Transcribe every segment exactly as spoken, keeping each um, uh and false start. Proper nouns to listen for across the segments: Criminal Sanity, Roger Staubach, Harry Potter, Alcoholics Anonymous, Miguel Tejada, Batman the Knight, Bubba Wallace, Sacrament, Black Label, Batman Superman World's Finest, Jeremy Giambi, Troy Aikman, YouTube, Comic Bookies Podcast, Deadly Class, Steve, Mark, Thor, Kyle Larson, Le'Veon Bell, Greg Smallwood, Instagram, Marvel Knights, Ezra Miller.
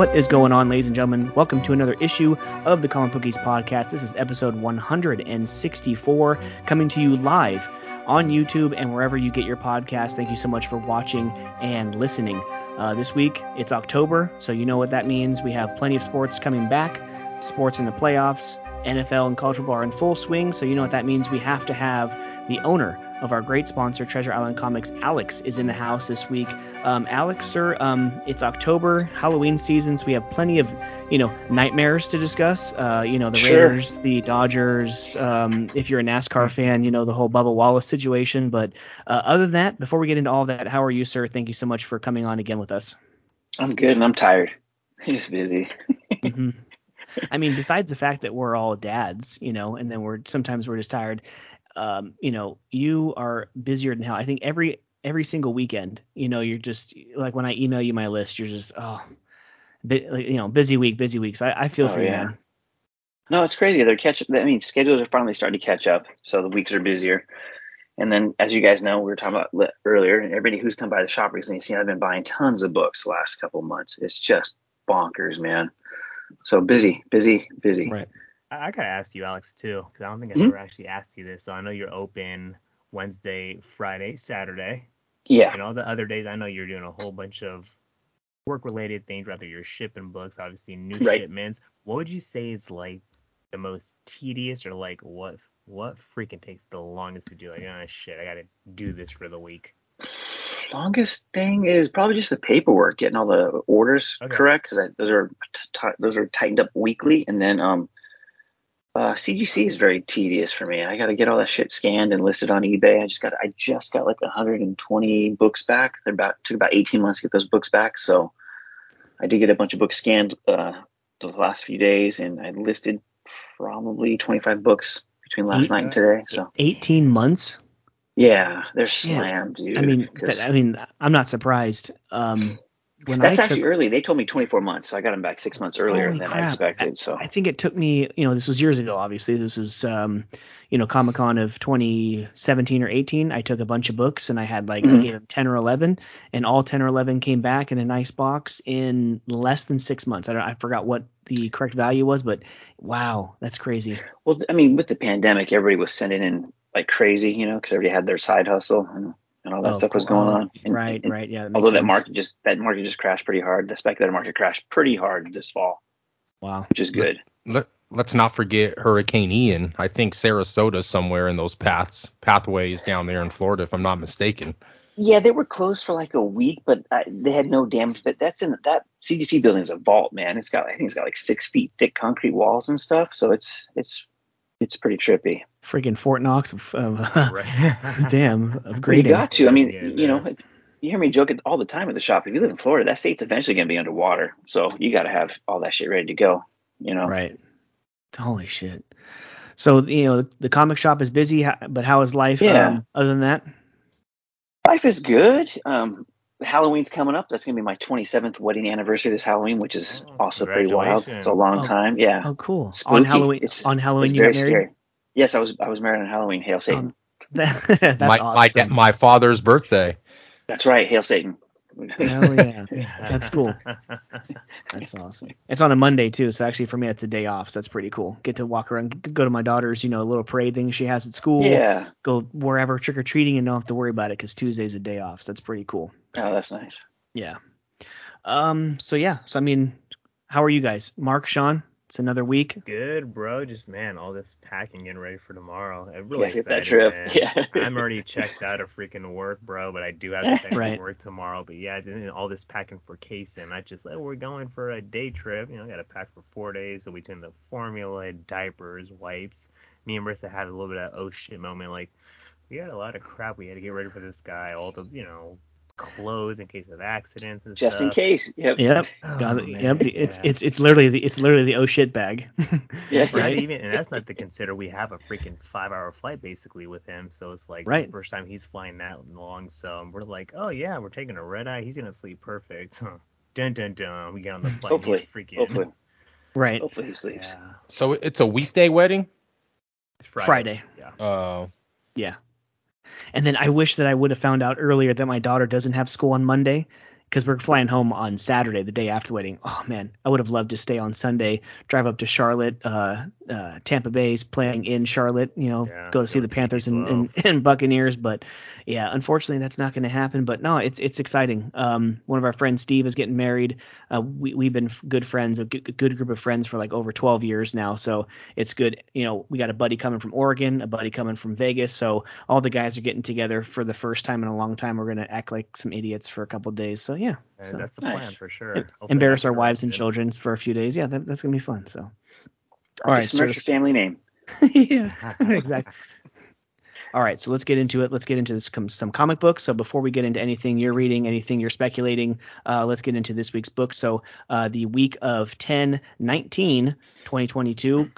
What is going on, ladies and gentlemen? Welcome to another issue of the Comic Bookies Podcast. This is episode one hundred sixty-four, coming to you live on YouTube and wherever you get your podcasts. Thank you so much for watching and listening. Uh, this week, it's October, so you know what that means. We have plenty of sports coming back, sports in the playoffs, N F L and college football are in full swing, so you know what that means. We have to have the owner of our great sponsor, Treasure Island Comics. Alex is in the house this week. Um, Alex, sir, um, it's October, Halloween season, so we have plenty of, you know, nightmares to discuss. Uh, you know, the sure. Raiders, the Dodgers, um, if you're a NASCAR fan, you know, the whole Bubba Wallace situation. But uh, other than that, before we get into all that, how are you, sir? Thank you so much for coming on again with us. I'm good, and I'm tired. I'm just busy. mm-hmm. I mean, besides the fact that we're all dads, you know, and then we're sometimes we're just tired. Um, you know, you are busier than hell. I think every every single weekend, you know, you're just like, when I email you my list, you're just, oh, bu- you know, busy week, busy week. So I, I feel oh, for you, yeah. man. No, it's crazy. They're catch. I mean, schedules are finally starting to catch up, so the weeks are busier. And then, as you guys know, we were talking about earlier, and everybody who's come by the shop recently, seen I've been buying tons of books the last couple months. It's just bonkers, man. So busy, busy, busy. Right. I gotta ask you, Alex, too, because I don't think I've mm-hmm. ever actually asked you this. So I know you're open Wednesday, Friday, Saturday. Yeah. And all the other days, I know you're doing a whole bunch of work-related things, whether you're shipping books, obviously new right. shipments. What would you say is like the most tedious, or like what what freaking takes the longest to do? Like, oh shit, I gotta do this for the week. Longest thing is probably just the paperwork, getting all the orders okay. correct, because those are t- t- those are tightened up weekly, and then um. Uh, C G C is very tedious for me. I got to get all that shit scanned and listed on eBay. I just got I just got like one hundred twenty books back. They're about took about eighteen months to get those books back. So I did get a bunch of books scanned uh, the last few days, and I listed probably twenty-five books between last Eight, night and today. So eighteen months. Yeah, they're slammed, yeah. dude. I mean, that, I mean, I'm not surprised. Um, When That's I actually took, early. They told me twenty-four months, so I got them back six months earlier than crap. I expected. So I think it took me, you know, this was years ago, obviously. This was, um, you know, Comic-Con of twenty seventeen or eighteen. I took a bunch of books, and I had like mm-hmm. I gave them ten or eleven, and all ten or eleven came back in a nice box in less than six months. I don't, I forgot what the correct value was, but wow, that's crazy. Well, I mean, with the pandemic, everybody was sending in like crazy, you know, because everybody had their side hustle. And, And all that oh, stuff was going on. And, right, and, right, yeah. That although sense. that market just that market just crashed pretty hard. The speculative market crashed pretty hard this fall. Wow, which is good. Let, let's not forget Hurricane Ian. I think Sarasota somewhere in those paths pathways down there in Florida, if I'm not mistaken. Yeah, they were closed for like a week, but I, they had no damage. But that's in that C D C building is a vault, man. It's got I think it's got like six feet thick concrete walls and stuff. So it's it's it's pretty trippy. Freaking Fort Knox of, of uh, damn of great. You got to. I mean, yeah, you know, yeah. you hear me joke all the time at the shop. If you live in Florida, that state's eventually going to be underwater, so you got to have all that shit ready to go. You know, right? Holy shit! So you know, the, the comic shop is busy, but how is life? Yeah. Um, other than that, life is good. Um, Halloween's coming up. That's going to be my twenty-seventh wedding anniversary this Halloween, which is oh, also pretty wild. It's a long oh, time. Yeah. Oh, cool. Spooky. On Halloween. It's, on Halloween, you get married. Scary. Yes, I was I was married on Halloween. Hail Satan. Um, that, that's my, awesome. my my father's birthday. That's right. Hail Satan. Hell yeah. yeah. That's cool. That's awesome. It's on a Monday too, so actually for me that's a day off, so that's pretty cool. Get to walk around, go to my daughter's, you know, little parade thing she has at school. Yeah. Go wherever trick or treating and don't have to worry about it because Tuesday's a day off, so that's pretty cool. Oh, that's nice. Yeah. Um. So yeah. So I mean, how are you guys, Mark, Sean? It's another week. Good, bro. Just, man, all this packing, getting ready for tomorrow. I'm really yeah, excited, that trip. Man. Yeah. I'm already checked out of freaking work, bro, but I do have to check right. work tomorrow. But, yeah, and all this packing for Kaysen. I just, like, we're going for a day trip. You know, I got to pack for four days. So we turned the formula, diapers, wipes. Me and Marissa had a little bit of oh, shit moment. Like, we got a lot of crap. We had to get ready for this guy. All the, you know, clothes in case of accidents and just stuff. In case yep yep oh, God, yep it's yeah. it's it's literally the it's literally the oh shit bag yeah right even and that's not to consider we have a freaking five hour flight basically with him, so it's like right. the first time he's flying that long, so we're like oh yeah we're taking a red eye, he's gonna sleep perfect huh. dun dun dun we get on the flight hopefully freaking hopefully right hopefully he sleeps yeah. So it's a weekday wedding. It's Friday, Friday. yeah oh uh, yeah And then I wish that I would have found out earlier that my daughter doesn't have school on Monday, because we're flying home on Saturday, the day after the wedding. Oh, man, I would have loved to stay on Sunday, drive up to Charlotte, uh, uh, Tampa Bay's playing in Charlotte, you know, yeah, go see the Panthers and, and, and Buccaneers. But, yeah, unfortunately, that's not going to happen. But, no, it's it's exciting. Um, one of our friends, Steve, is getting married. Uh, we, we've been good friends, a good, a good group of friends for like over twelve years now. So it's good. You know, we got a buddy coming from Oregon, a buddy coming from Vegas. So all the guys are getting together for the first time in a long time. We're going to act like some idiots for a couple of days. So, yeah. And so, that's the nice. plan for sure. It, embarrass our wives and children for a few days. Yeah, that, that's going to be fun. So, all I'll right. Smirch your family name. Yeah, exactly. All right, so let's get into it. Let's get into this, some comic books. So before we get into anything you're reading, anything you're speculating, uh, let's get into this week's book. So uh, the week of ten nineteen twenty twenty-two,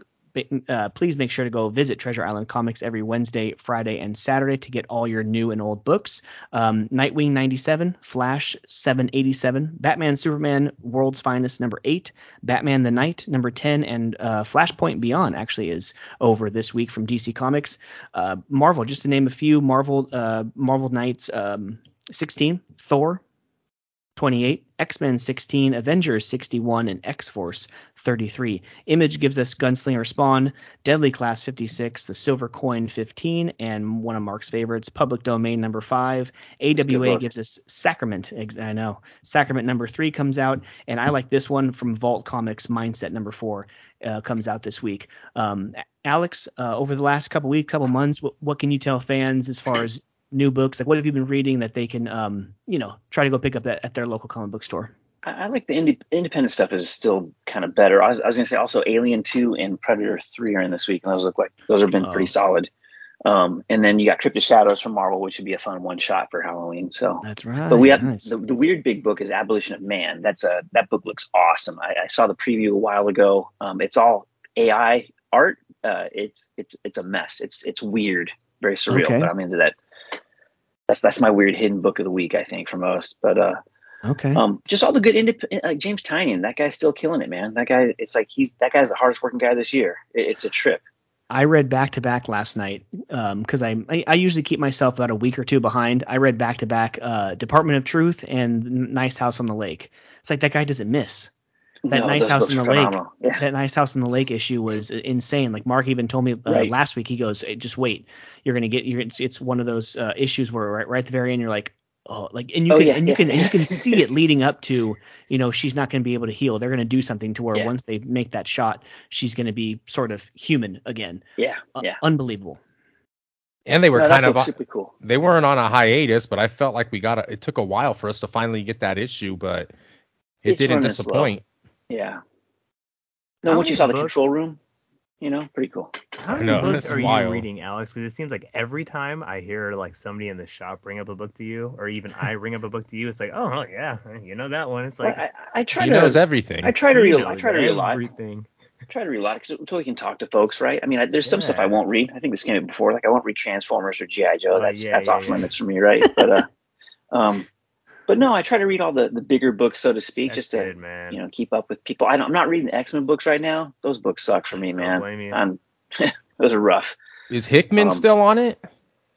uh, please make sure to go visit Treasure Island Comics every Wednesday, Friday, and Saturday to get all your new and old books. Um, Nightwing ninety-seven, Flash seven eighty-seven, Batman Superman World's Finest number eight, Batman the Knight number ten, and uh, Flashpoint Beyond actually is over this week from D C Comics. Uh, Marvel, just to name a few, Marvel uh, Marvel Knights um, sixteen, Thor twenty-eight, X-Men sixteen, Avengers sixty-one, and X-Force thirty-three. Image gives us Gunslinger Spawn, Deadly Class fifty-six, The Silver Coin fifteen, and one of Mark's favorites, Public Domain number five. A W A gives us Sacrament. I know. Sacrament number three comes out, and I like this one from Vault Comics. Mindset number four uh, comes out this week. Um, Alex, uh, over the last couple weeks, couple months, what, what can you tell fans as far as new books? Like, what have you been reading that they can, um, you know, try to go pick up at, at their local comic book store? I, I like the indie, independent stuff is still kind of better. I was, I was going to say also Alien two and Predator three are in this week, and those look like those have been oh. pretty solid. Um, and then you got Crypt of Shadows from Marvel, which would be a fun one shot for Halloween. So that's right. But we have nice. the, the weird big book is Abolition of Man. That's a that book looks awesome. I, I saw the preview a while ago. Um, it's all A I art. Uh, it's it's it's a mess. It's it's weird, very surreal. Okay. But I'm into that. That's that's my weird hidden book of the week, I think, for most. But uh, okay, um, just all the good independent. Uh, James Tynion, that guy's still killing it, man. That guy, it's like he's that guy's the hardest working guy this year. It, it's a trip. I read back to back last night because um, I, I I usually keep myself about a week or two behind. I read back to back Department of Truth and Nice House on the Lake. It's like that guy doesn't miss. That no, nice house in the phenomenal. lake, yeah. That nice house in the lake issue was insane. Like Mark even told me uh, right. last week, he goes, hey, just wait, you're going to get, you're, it's, it's one of those uh, issues where right, right at the very end, you're like, oh, like, and you oh, can, yeah, and you yeah. can, and you can see it leading up to, you know, she's not going to be able to heal. They're going to do something to where yeah. once they make that shot, she's going to be sort of human again. Yeah. Uh, yeah. Unbelievable. And they were no, kind of, super cool. They weren't on a hiatus, but I felt like we got a, it took a while for us to finally get that issue, but it it's didn't disappoint. Slow. Yeah. No, once you saw the books? Control Room, you know, pretty cool. How many no, books are wild. you reading, Alex? Because it seems like every time I hear like somebody in the shop bring up a book to you, or even I ring up a book to you, it's like, oh yeah, you know that one. It's like well, I, I try he to knows everything. I try to read. I try to read a lot. I try to read a lot until we can talk to folks, right? I mean, I, there's yeah. some stuff I won't read. I think this came up before. Like I won't read Transformers or G I Joe. That's uh, yeah, that's yeah, off yeah. limits for me, right? But uh, um. But no, I try to read all the, the bigger books, so to speak, That's just to good, man. you know keep up with people. I don't, I'm not reading the X-Men books right now. Those books suck for me, man. Don't blame you. Those are rough. Is Hickman um, still on it?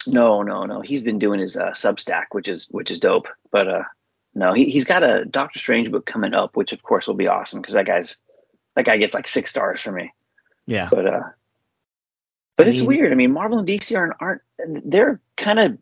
No, no, no. He's been doing his uh, Substack, which is which is dope. But uh, no, he he's got a Doctor Strange book coming up, which of course will be awesome because that guy's that guy gets like six stars for me. Yeah. But uh, but I mean, it's weird. I mean, Marvel and D C aren't aren't they're kind of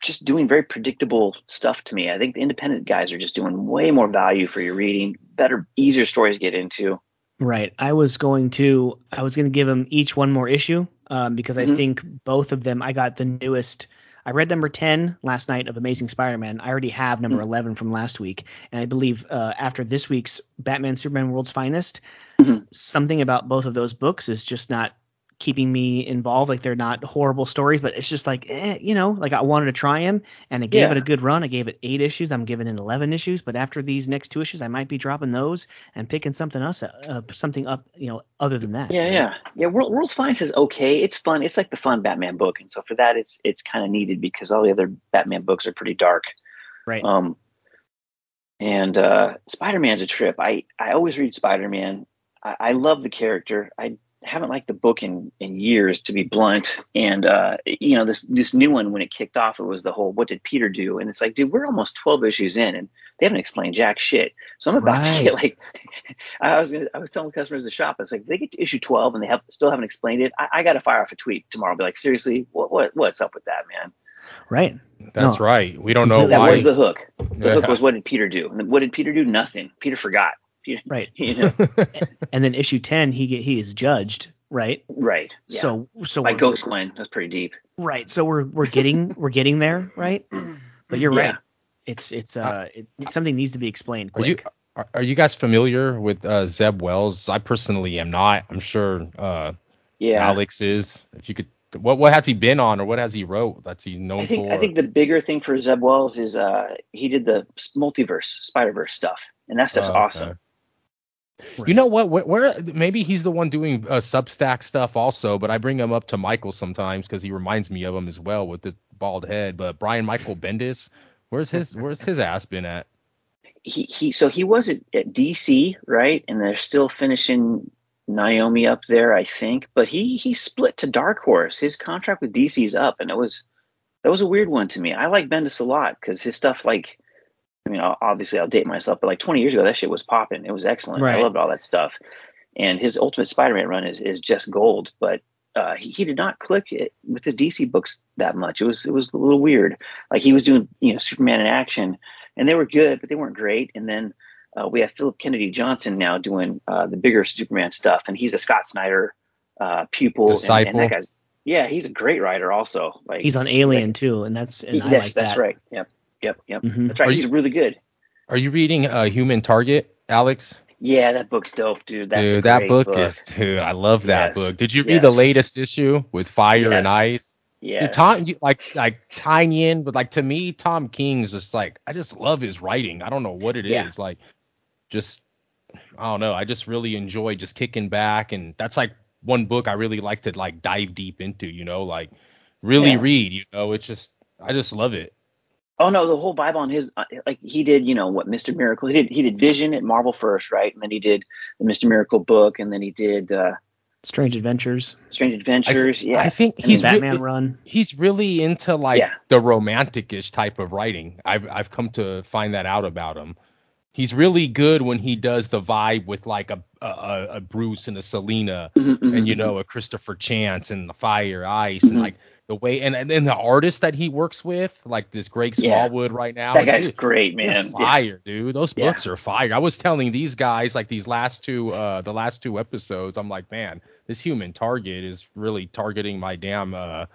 just doing very predictable stuff to me. I think the independent guys are just doing way more value for your reading, better, easier stories to get into. Right. I was going to, I was going to give them each one more issue um, because mm-hmm. I think both of them, I got the newest, I read number ten last night of Amazing Spider-Man. I already have number mm-hmm. eleven from last week. And I believe uh, after this week's Batman Superman World's Finest, mm-hmm. something about both of those books is just not keeping me involved. Like they're not horrible stories, but it's just like, eh, you know, like I wanted to try them and I gave yeah. it a good run. I gave it eight issues. I'm giving it eleven issues, but after these next two issues, I might be dropping those and picking something else, uh, something up, you know, other than that. Yeah. Right? Yeah. Yeah. World, World's Finest is okay. It's fun. It's like the fun Batman book. And so for that, it's, it's kind of needed because all the other Batman books are pretty dark. Right. Um, and, uh, Spider-Man's a trip. I, I always read Spider-Man. I, I love the character. I, haven't liked the book in, in years, to be blunt. And, uh, you know, this this new one, when it kicked off, it was the whole, what did Peter do? And it's like, dude, we're almost twelve issues in, and they haven't explained jack shit. So I'm about right. to get like, I was gonna, I was telling the customers in the shop, I was like, they get to issue twelve and they have still haven't explained it. I, I got to fire off a tweet tomorrow. I'll be like, seriously, what what what's up with that, man? Right. That's no. right. We don't know that why. That was the hook. The yeah. hook was, what did Peter do? And what did Peter do? Nothing. Peter forgot. Right. You know? And then issue ten, he get, he is judged, right? Right. Yeah. So so by Ghost Glenn, that's pretty deep. Right. So we're we're getting we're getting there, right? But you're yeah. right. It's it's uh it, something needs to be explained quick. Are you, are, are you guys familiar with uh, Zeb Wells? I personally am not. I'm sure uh, yeah. Alex is. If you could. What what has he been on, or what has he wrote that's he known I think, for? I think the bigger thing for Zeb Wells is uh he did the multiverse, Spider-Verse stuff, and that stuff's oh, okay. awesome. Right. You know what? Where, where maybe he's the one doing uh, Substack stuff also, but I bring him up to Michael sometimes because he reminds me of him as well with the bald head. But Brian Michael Bendis, where's his where's his ass been at? He he. So he was at, at D C, right? And they're still finishing Naomi up there, I think, but he he split to Dark Horse. His contract with D C's up, and it was that was a weird one to me. I like Bendis a lot because his stuff, like, I mean, obviously I'll date myself, but like twenty years ago, that shit was popping. It was excellent. Right. I loved all that stuff. And his Ultimate Spider-Man run is is just gold. But uh, he he did not click it with his D C books that much. It was it was a little weird. Like he was doing, you know, Superman in Action, and they were good, but they weren't great. And then Uh, we have Philip Kennedy Johnson now doing uh, the bigger Superman stuff, and he's a Scott Snyder uh, pupil. Disciple. And, and that guy's, yeah, he's a great writer also. Like he's on Alien like, too, and that's and he, I yes, like that's that. right. Yep, yep, yep. Mm-hmm. That's right. Are he's you, really good. Are you reading uh, Human Target, Alex? Yeah, that book's dope, dude. That's dude, a that book, book is dude. I love that yes. book. Did you read yes. the latest issue with Fire yes. and Ice? Yeah, Tom, you, like like tying in, but like to me, Tom King's just like I just love his writing. I don't know what it yeah. is like. Just, I don't know. I just really enjoy just kicking back. And that's like one book I really like to like dive deep into, you know, like really yeah. read, you know, it's just, I just love it. Oh no, the whole Bible on his, like he did, you know, what Mister Miracle, he did, he did Vision at Marvel first, right? And then he did the Mister Miracle book. And then he did, uh, Strange Adventures. Strange Adventures, I, yeah. I think he's Batman really, run. He's really into like yeah. the romantic-ish type of writing. I've, I've come to find that out about him. He's really good when he does the vibe with like a a, a Bruce and a Selena mm-hmm, and, you know, a Christopher Chance and the Fire Ice mm-hmm. and like the way and, and then the artist that he works with, like this Greg Smallwood yeah. right now. That guy's dude, great, man. Fire, yeah. dude. Those yeah. books are fire. I was telling these guys like these last two uh, the last two episodes. I'm like, man, this Human Target is really targeting my damn uh,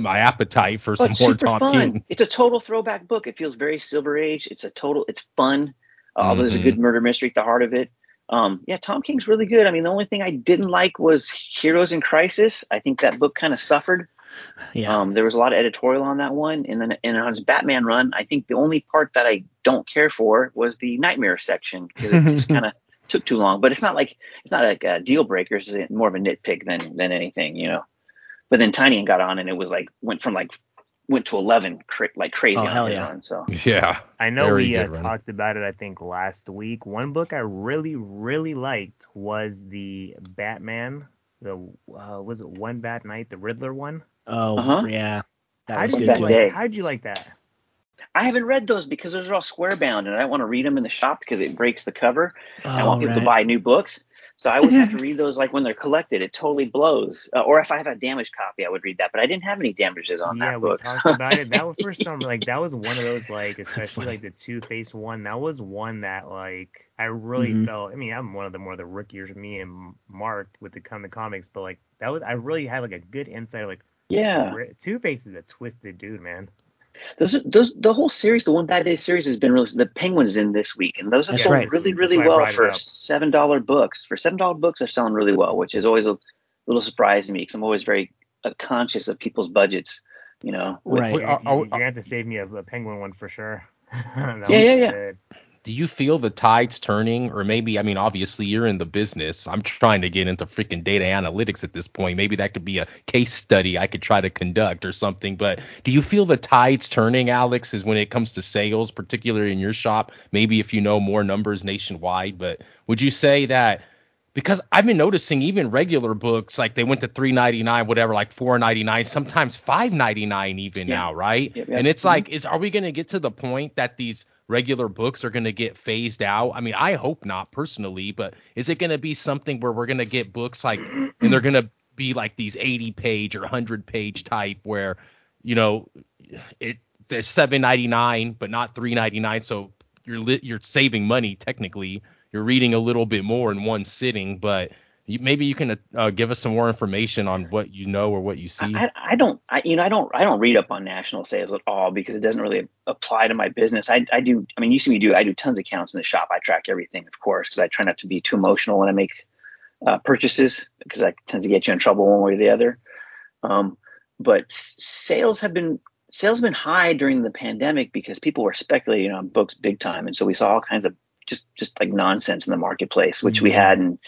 my appetite for oh, some more Tom fun. King. It's a total throwback book. It feels very Silver Age. It's a total. It's fun. Uh, mm-hmm. There's a good murder mystery at the heart of it. Um, yeah, Tom King's really good. I mean, the only thing I didn't like was Heroes in Crisis. I think that book kind of suffered. Yeah. Um, there was a lot of editorial on that one. And then and on his Batman run, I think the only part that I don't care for was the Nightmare section because it just kind of took too long. But it's not like it's not like a deal breaker. It's just more of a nitpick than than anything, you know. But then Tynion got on and it was like went from like. went to eleven cra- like crazy oh, on yeah. one, so yeah I know we uh, talked about it I think last week. One book I really really liked was the Batman the uh, was it One Bad Night, the Riddler one. Oh uh-huh. yeah that how'd was good too. Like, how'd you like that? I haven't read those because those are all square bound and I don't want to read them in the shop because it breaks the cover oh, and I want people right. to buy new books. So I always have to read those like when they're collected. It totally blows. Uh, or if I have a damaged copy, I would read that. But I didn't have any damages on yeah, that book. Yeah, we talked about it. That was for some like that was one of those like especially like the Two-Face one. That was one that like I really mm-hmm. felt. I mean, I'm one of the more the rookies. Me and Mark with the Comic Comics, but like that was I really had like a good insight. Like yeah, Two-Face is a twisted dude, man. Those those the whole series, the One Bad Day series has been released. The Penguin's in this week, and those are sold right. really, really well for seven dollar books. For seven dollar books, they're selling really well, which is always a little surprise to me because I'm always very uh, conscious of people's budgets. You know, right? With, you, you, you have to save me a, a Penguin one for sure. yeah, yeah, yeah. Good. Do you feel the tides turning, or maybe? I mean, obviously, you're in the business. I'm trying to get into freaking data analytics at this point. Maybe that could be a case study I could try to conduct or something. But do you feel the tides turning, Alex, is when it comes to sales, particularly in your shop? Maybe if you know more numbers nationwide. But would you say that because I've been noticing even regular books, like they went to three ninety-nine, whatever, like four ninety-nine, sometimes five ninety-nine even yeah. now, right? Yeah, yeah. And it's mm-hmm. like, is are we going to get to the point that these regular books are going to get phased out? I mean, I hope not personally, but is it going to be something where we're going to get books like, and they're going to be like these eighty page or one hundred page type where, you know, it there's seven ninety-nine, but not three ninety-nine. So you're li- you're saving money. Technically, you're reading a little bit more in one sitting, but you, maybe you can uh, give us some more information on what you know or what you see. I, I don't, I, you know, I don't, I don't read up on national sales at all because it doesn't really apply to my business. I, I do. I mean, you see me do, I do tons of counts in the shop. I track everything, of course, because I try not to be too emotional when I make uh, purchases, because that tends to get you in trouble one way or the other. Um, but sales have been, sales have been high during the pandemic because people were speculating on books big time. And so we saw all kinds of, Just, just like nonsense in the marketplace, which we had in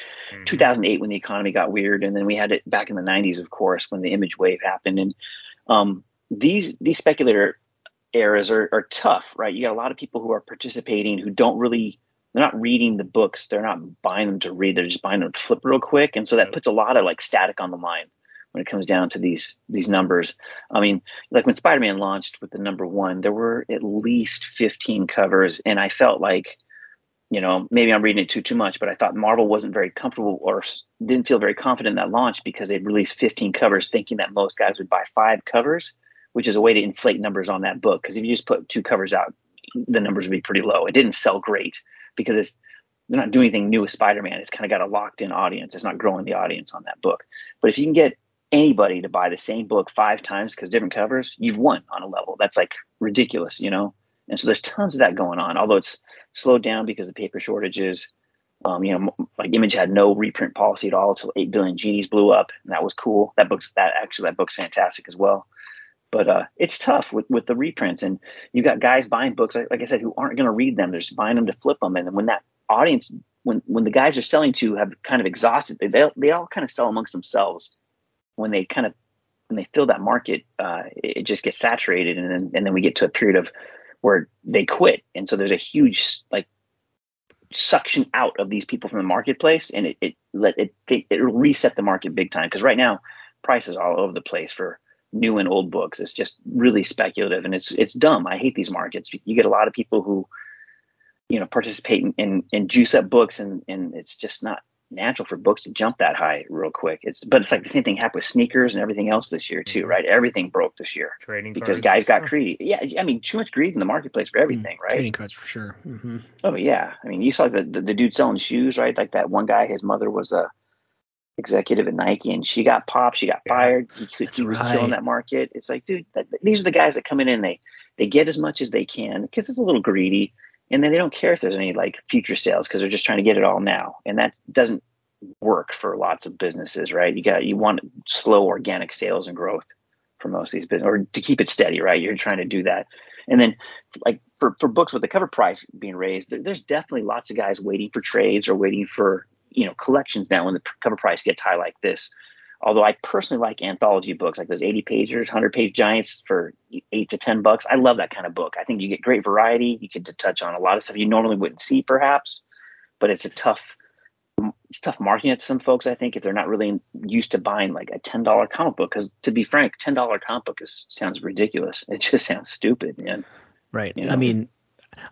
two thousand eight when the economy got weird, and then we had it back in the nineties, of course, when the image wave happened. And um, these these speculator eras are, are tough, right? You got a lot of people who are participating who don't really, they're not reading the books, they're not buying them to read, they're just buying them to flip real quick, and so that puts a lot of like static on the line when it comes down to these these numbers. I mean, like when Spider-Man launched with the number one, there were at least fifteen covers, and I felt like, you know, maybe I'm reading it too too much, but I thought Marvel wasn't very comfortable or didn't feel very confident in that launch because they'd released fifteen covers thinking that most guys would buy five covers, which is a way to inflate numbers on that book. Because if you just put two covers out, the numbers would be pretty low. It didn't sell great because it's they're not doing anything new with Spider-Man. It's kind of got a locked-in audience. It's not growing the audience on that book. But if you can get anybody to buy the same book five times because different covers, you've won on a level. That's like ridiculous, you know? And so there's tons of that going on, although it's slowed down because of paper shortages. Um, you know, like Image had no reprint policy at all until eight billion Genies blew up, and that was cool. That book's that actually that book's fantastic as well. But uh, it's tough with, with the reprints, and you got guys buying books, like, like I said, who aren't going to read them. They're just buying them to flip them, and then when that audience, when when the guys are selling to have kind of exhausted, they they, they all kind of sell amongst themselves when they kind of when they fill that market. Uh, it, it just gets saturated, and then and then we get to a period of where they quit. And so there's a huge like suction out of these people from the marketplace, and it it let it it, it reset the market big time, because right now prices are all over the place for new and old books. It's just really speculative, and it's it's dumb. I hate these markets. You get a lot of people who, you know, participate in and, and juice up books, and and it's just not natural for books to jump that high real quick. It's but it's like the same thing happened with sneakers and everything else this year too, right? Everything broke this year. Trading because cards. Guys got greedy. Yeah, I mean, too much greed in the marketplace for everything, mm, right? Trading cards for sure. Mm-hmm. Oh yeah, I mean, you saw the, the the dude selling shoes, right? Like that one guy, his mother was a executive at Nike, and she got popped, she got yeah. fired. He, he was right. killing that market. It's like, dude, that, these are the guys that come in and they they get as much as they can because it's a little greedy. And then they don't care if there's any like future sales because they're just trying to get it all now. And that doesn't work for lots of businesses, right? You got you want slow organic sales and growth for most of these businesses, or to keep it steady, right? You're trying to do that. And then like for, for books with the cover price being raised, there, there's definitely lots of guys waiting for trades or waiting for, you know, collections now when the cover price gets high like this. Although I personally like anthology books, like those eighty pagers, one hundred page giants for eight to ten bucks. I love that kind of book. I think you get great variety. You get to touch on a lot of stuff you normally wouldn't see, perhaps. But it's a tough, it's tough marketing to some folks, I think, if they're not really used to buying like a ten dollar comic book. Because to be frank, ten dollar comic book is, sounds ridiculous. It just sounds stupid, man. Right. You know? I mean,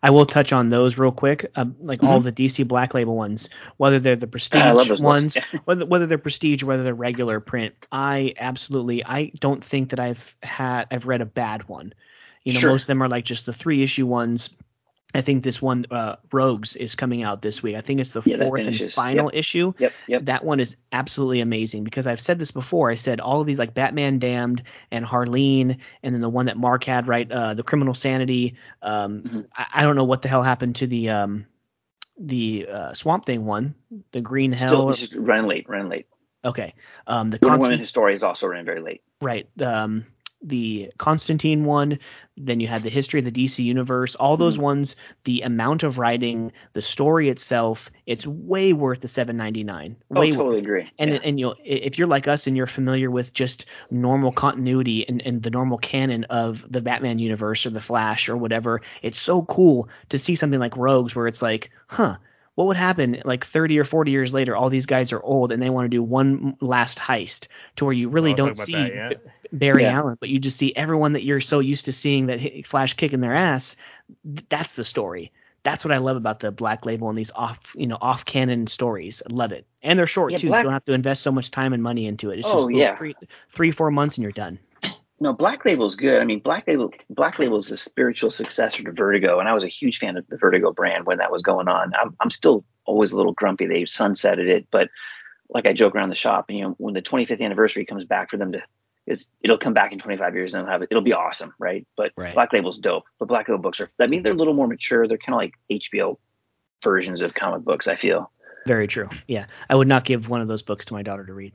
I will touch on those real quick, um, like mm-hmm. all the D C Black Label ones, whether they're the prestige ones, yeah. whether, whether they're prestige, whether they're regular print. I absolutely, I don't think that I've had, I've read a bad one. You know, sure. Most of them are like just the three issue ones. I think this one, uh, Rogues, is coming out this week. I think it's the yeah, fourth and final yep. issue. Yep, yep. That one is absolutely amazing because I've said this before. I said all of these like Batman Damned and Harleen, and then the one that Mark had, right, uh, the Criminal Sanity. Um, mm-hmm. I, I don't know what the hell happened to the um, the uh, Swamp Thing one, the Green Hell. Still ran late, ran late. Okay. Um, the Wonder Woman Historia is also ran very late. Right. Um, the Constantine one, then you had the history of the D C universe, all those mm-hmm. ones, the amount of writing, the story itself, it's way worth the seven ninety-nine. Oh, way totally worth. Agree. And yeah. and you'll if you're like us and you're familiar with just normal continuity and, and the normal canon of the Batman universe or the Flash or whatever, it's so cool to see something like Rogues where it's like, huh, what would happen like thirty or forty years later, all these guys are old and they want to do one last heist to where you really don't see that, yeah. Barry yeah. Allen, but you just see everyone that you're so used to seeing that Flash kicking their ass. That's the story. That's what I love about the Black Label and these off, you know, off canon stories. I love it. And they're short yeah, too. Black... You don't have to invest so much time and money into it. It's oh, just yeah. three, three, four months and you're done. No, Black Label's good. I mean, Black Label, Black Label is the spiritual successor to Vertigo. And I was a huge fan of the Vertigo brand when that was going on. I'm, I'm still always a little grumpy. They sunsetted it, but like I joke around the shop, and, you know, when the twenty-fifth anniversary comes back for them to, it's, it'll come back in twenty-five years and they'll have it. It'll be awesome. Right. But right. Black Label's dope, but Black Label books are, I mean, they're a little more mature. They're kind of like H B O versions of comic books, I feel. Very true. Yeah. I would not give one of those books to my daughter to read.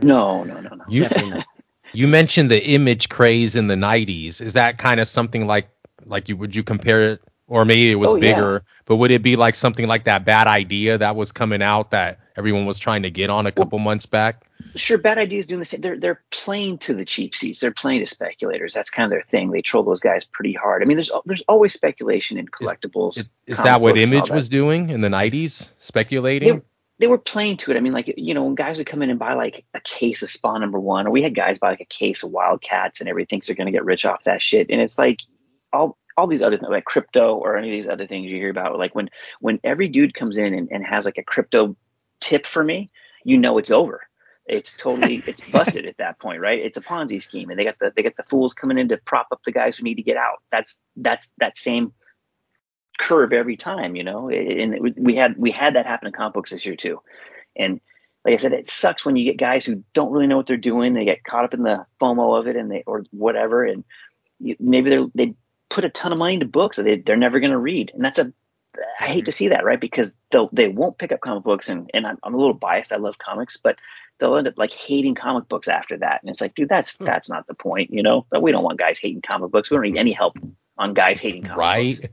no, no, no, no. You, Definitely not. You mentioned the image craze in the nineties. Is that kind of something like, like you, would you compare it, or maybe it was oh, bigger, yeah. but would it be like something like that Bad Idea that was coming out that everyone was trying to get on a couple well, months back? Sure, Bad Idea's doing the same. They're they're playing to the cheap seats. They're playing to speculators. That's kind of their thing. They troll those guys pretty hard. I mean, there's there's always speculation in collectibles. Is, is, is that what Image was doing in the nineties? Speculating? They, they were playing to it. I mean, like, you know, when guys would come in and buy like a case of Spawn number one, or we had guys buy like a case of Wildcats and everything, so they're going to get rich off that shit. And it's like all all these other things like crypto or any of these other things you hear about. Like when when every dude comes in and, and has like a crypto tip for me, you know, it's over. It's totally, it's busted at that point, right? It's a Ponzi scheme, and they got the they got the fools coming in to prop up the guys who need to get out. That's that's that same curve every time, you know. And we had we had that happen in comic books this year too. And like I said, it sucks when you get guys who don't really know what they're doing. They get caught up in the FOMO of it, and they or whatever, and you, maybe they they put a ton of money into books that they, they're never going to read, and that's a I hate to see that, right? Because they'll they won't pick up comic books, and and I'm, I'm a little biased. I love comics, but they'll end up like hating comic books after that, and it's like, dude, that's hmm. that's not the point, you know. But we don't want guys hating comic books. We don't need any help on guys hating comic right? books,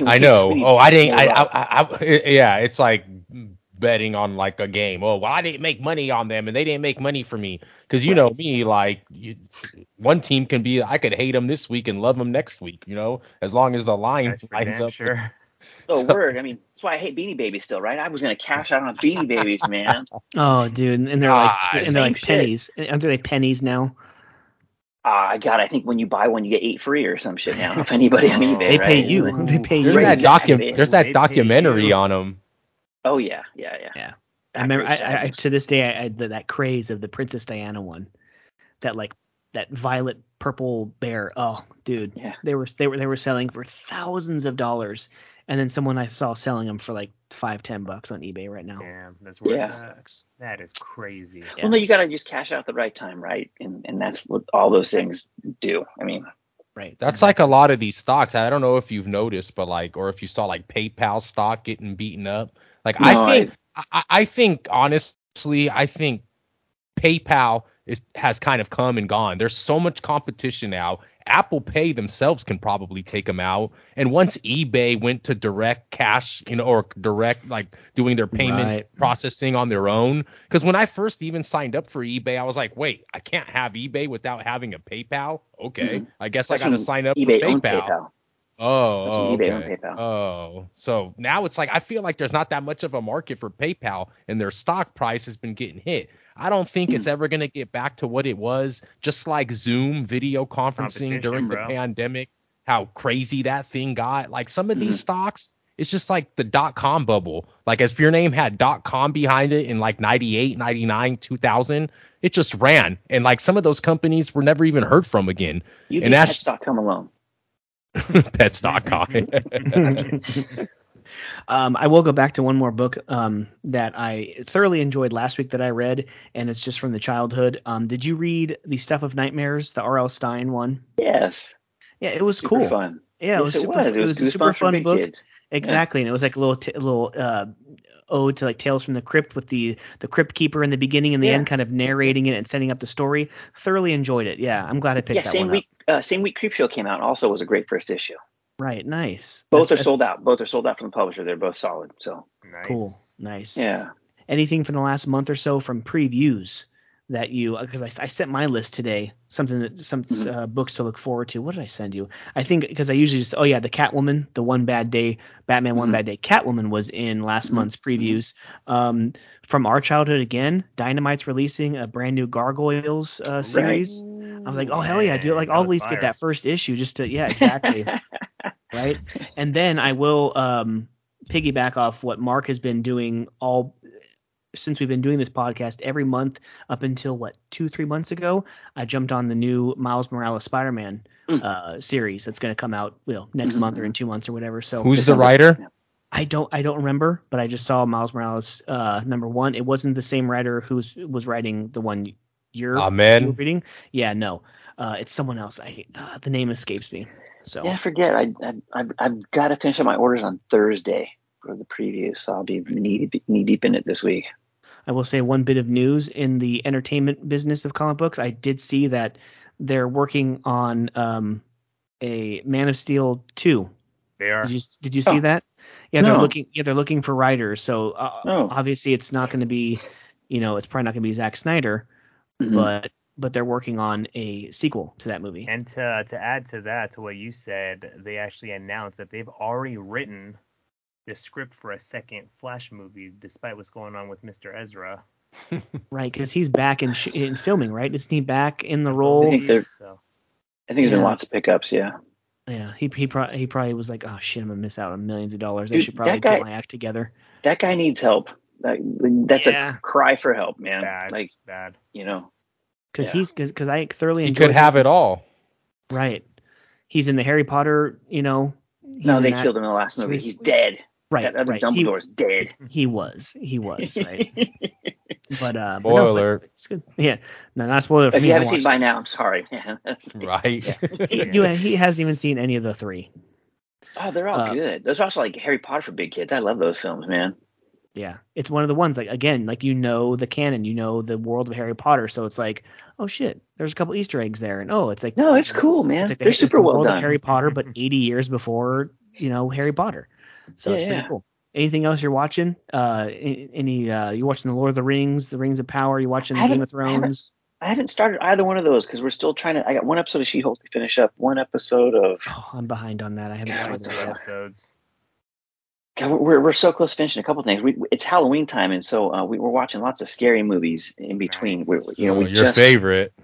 right? I know. Oh, I didn't. I, I, I, I yeah, it's like betting on like a game. Oh, well, I didn't make money on them, and they didn't make money for me, because you right. know me, like you, one team can be. I could hate them this week and love them next week, you know, as long as the line lines up. Sure. Oh, so, word. I mean, that's why I hate Beanie Babies still, right? I was going to cash out on Beanie Babies, man. Oh, dude. And they're like, ah, and they're like pennies. Aren't they pennies now? Ah, uh, God, I think when you buy one, you get eight free or some shit now. If anybody on eBay, they right? pay you. Like, they pay there's you. That docu- they, there's that documentary on them. Oh, yeah. Yeah, yeah. Yeah. I remember, I, I, to this day, I, I the, that craze of the Princess Diana one. That, like, that violet purple bear. Oh, dude. Yeah. They were, they were, they were selling for thousands of dollars. And then someone I saw selling them for like five, ten bucks on eBay right now. Damn, that's where yeah. it sucks. That is crazy. Yeah. Well, no, you got to just cash out at the right time, right? And and that's what all those things do. I mean, right. That's like a lot of these stocks. I don't know if you've noticed, but like, or if you saw like PayPal stock getting beaten up. Like, no, I think, I, I, I think honestly, I think PayPal is, has kind of come and gone. There's so much competition now. Apple Pay themselves can probably take them out. And once eBay went to direct cash, you know, or direct like doing their payment right. processing on their own. Because when I first even signed up for eBay, I was like, wait, I can't have eBay without having a PayPal. Okay, mm-hmm. I guess that's I got to sign up eBay for PayPal. PayPal. Oh, okay. eBay PayPal. Oh, so now it's like I feel like there's not that much of a market for PayPal, and their stock price has been getting hit. I don't think mm. it's ever going to get back to what it was, just like Zoom video conferencing during bro. the pandemic, how crazy that thing got. Like some of mm. these stocks, it's just like the dot-com bubble. Like if your name had dot-com behind it in like ninety-eight, ninety-nine, two thousand, it just ran. And like some of those companies were never even heard from again. You and that's dot-com alone. pets dot com um I will go back to one more book um that I thoroughly enjoyed last week that I read, and it's just from the childhood. Um did you read The Stuff of Nightmares, the R L. Stine one? Yes. Yeah, it was super cool fun. Yeah, yes, it was super it was, it was a super fun book. Kids. Exactly, yeah. And it was like a little t- a little uh ode to like Tales from the Crypt, with the the Crypt Keeper in the beginning and the yeah. end, kind of narrating it and setting up the story. Thoroughly enjoyed it. Yeah, I'm glad I picked yeah, that same one week. Up. Uh, same week Creepshow came out, and also was a great first issue. Right, nice. Both that's, are sold out. Both are sold out from the publisher. They're both solid. So nice. Cool, nice. Yeah. Anything from the last month or so from previews that you, because I, I sent my list today, something that some uh, books to look forward to. What did I send you? I think because I usually just, oh yeah, the Catwoman, the One Bad Day, Batman mm-hmm. One Bad Day. Catwoman was in last month's previews. Um, from our childhood again, Dynamite's releasing a brand new Gargoyles uh, series. Right. I was like, oh hell yeah, dude! Like I'll at least fire. get that first issue just to, yeah, exactly, right. And then I will um, piggyback off what Mark has been doing all. Since we've been doing this podcast every month up until what, two, three months ago, I jumped on the new Miles Morales Spider-Man mm. uh, series that's going to come out you know, next mm-hmm. month or in two months or whatever. So who's the writer? I don't I don't remember, but I just saw Miles Morales uh, number one. It wasn't the same writer who was writing the one you're, you're reading. Yeah, no, uh, it's someone else. I uh, the name escapes me. So yeah, I forget. I, I I've, I've got to finish up my orders on Thursday for the preview, so I'll be knee deep, knee deep in it this week. I will say one bit of news in the entertainment business of comic books. I did see that they're working on um, a Man of Steel two. They are. Did you, did you oh. see that? Yeah, no. they're looking. Yeah, they're looking for writers. So uh, oh. obviously, it's not going to be, you know, it's probably not going to be Zack Snyder, mm-hmm. but but they're working on a sequel to that movie. And to to add to that, to what you said, they actually announced that they've already written the script for a second Flash movie, despite what's going on with Mister Ezra. Right, because he's back in sh- in filming, right? Isn't he back in the role? I think there's so. yeah. been lots of pickups, yeah. Yeah, he he, pro- he probably was like, oh shit, I'm going to miss out on millions of dollars. Dude, I should probably guy, get my act together. That guy needs help. That, that's yeah. a cry for help, man. Bad, like, bad. You know. Because yeah. he's because I thoroughly enjoy He could have him. It all. Right. He's in the Harry Potter, you know. No, they killed him in the last movie. He's dead. Right, yeah, right. Dumbledore's he, dead. He was. He was, right? but, uh, but spoiler. No, but it's good. Yeah. No, not spoiler. If you haven't seen it by now, I'm sorry. Right. Yeah. He, you, he hasn't even seen any of the three. Oh, they're all uh, good. Those are also like Harry Potter for big kids. I love those films, man. Yeah. It's one of the ones, like, again, like, you know the canon, you know the world of Harry Potter. So it's like, oh, shit, there's a couple Easter eggs there. And, oh, it's like. No, it's cool, man. It's like they're the, super it's well done. Harry Potter, but eighty years before, you know, Harry Potter. So yeah, it's pretty yeah. cool. Anything else you're watching? Uh, any uh, you watching the Lord of the Rings, the Rings of Power? You watching Game of Thrones? I haven't, I haven't started either one of those because we're still trying to. I got one episode of She-Hulk to finish up. One episode of. Oh, I'm behind on that. I haven't God, started those episodes. God, we're we're so close to finishing a couple of things. We, it's Halloween time, and so uh, we we're watching lots of scary movies in between. Nice. We're, you know, oh, we your just, favorite.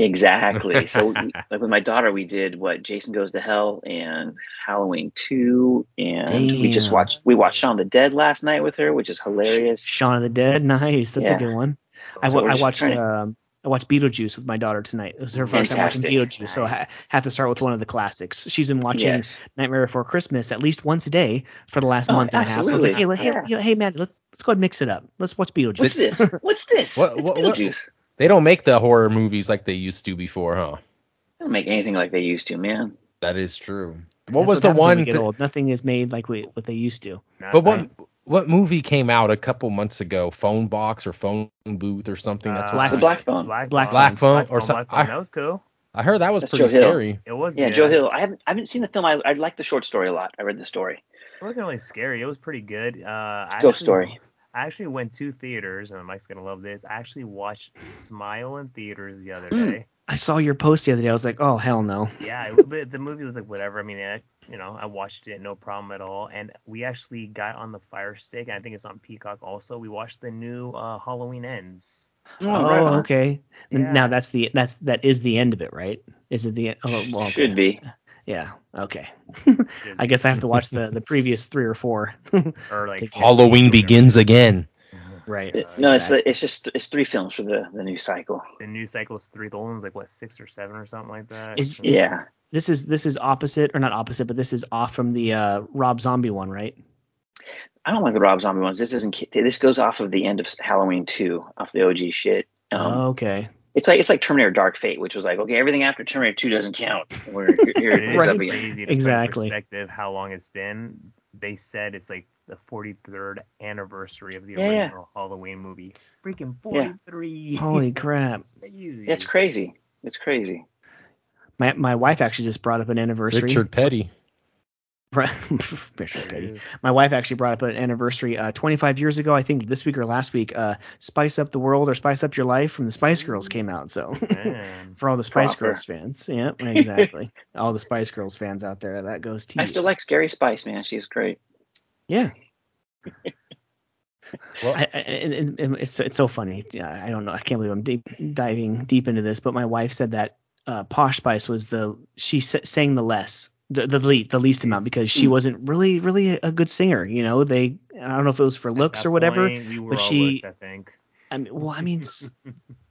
Exactly. So we, like with my daughter, we did what Jason Goes to Hell and Halloween two, and Damn. we just watched we watched Shaun of the Dead last night with her, which is hilarious. Shaun of the Dead, nice. That's yeah. a good one. I, so I watched to... um, I watched Beetlejuice with my daughter tonight. It was her first Fantastic. time watching Beetlejuice, nice. so I have to start with one of the classics. She's been watching yes. Nightmare Before Christmas at least once a day for the last oh, month absolutely. and a half. So I was like, hey, yeah. hey, hey, man, let's let's go ahead and mix it up. Let's watch Beetlejuice. What's this? What's this? What, what, it's Beetlejuice. What? They don't make the horror movies like they used to before, huh? They don't make anything like they used to, man. That is true. What That's was what the one? Get th- old. Nothing is made like we, what they used to. Not but right. what what movie came out a couple months ago? Phone Box or Phone Booth or something? Uh, That's what Black, Black Phone. Black, Black, Black Phone. Phone or something. That was cool. I heard that was That's pretty Joe scary. Hill. It was. Yeah, good. Joe Hill. I haven't I haven't seen the film. I I like the short story a lot. I read the story. It wasn't really scary. It was pretty good. Uh, Ghost story. I actually went to theaters, and Mike's going to love this. I actually watched Smile in theaters the other mm. day. I saw your post the other day. I was like, oh, hell no. Yeah, it, but the movie was like, whatever. I mean, I, you know, I watched it, no problem at all. And we actually got on the Fire Stick, and I think it's on Peacock also. We watched the new uh, Halloween Ends. Oh, uh, right okay. Yeah. Now that's the that's that is the end of it, right? Is it the end? Oh, well, okay. Should be. Yeah. Okay. I guess I have to watch the, the previous three or four. Or like Halloween Begins again. Right. Uh, no, exactly. it's it's just it's three films for the, the new cycle. The new cycle is three. The one's like what six or seven or something like that. Is, yeah. This is this is opposite or not opposite, but this is off from the uh, Rob Zombie one, right? I don't like the Rob Zombie ones. This isn't. This goes off of the end of Halloween two, off the O G shit. Um, oh, okay. It's like it's like Terminator Dark Fate, which was like, okay, everything after Terminator two doesn't count. We're, here it is right. up again. Easy to exactly. put in perspective how long it's been. They said it's like the forty-third anniversary of the yeah, original yeah. Halloween movie. Freaking forty-three. Yeah. Holy crap. Crazy. That's crazy. It's crazy. My my wife actually just brought up an anniversary. Richard Petty. My wife actually brought up an anniversary uh, twenty-five years ago, I think this week or last week, uh, Spice Up the World or Spice Up Your Life from the Spice Girls came out. So for all the Spice Proper. Girls fans. Yeah, exactly. All the Spice Girls fans out there, that goes to you. I still like Scary Spice, man. She's great. Yeah. Well, I, I, and, and it's, it's so funny. I don't know. I can't believe I'm deep, diving deep into this, but my wife said that uh, Posh Spice was the – she sang the less – The, the least the least amount, because she wasn't really really a good singer, you know. They I don't know if it was for looks or whatever, we were but all she looks, I think. I mean, well, I mean,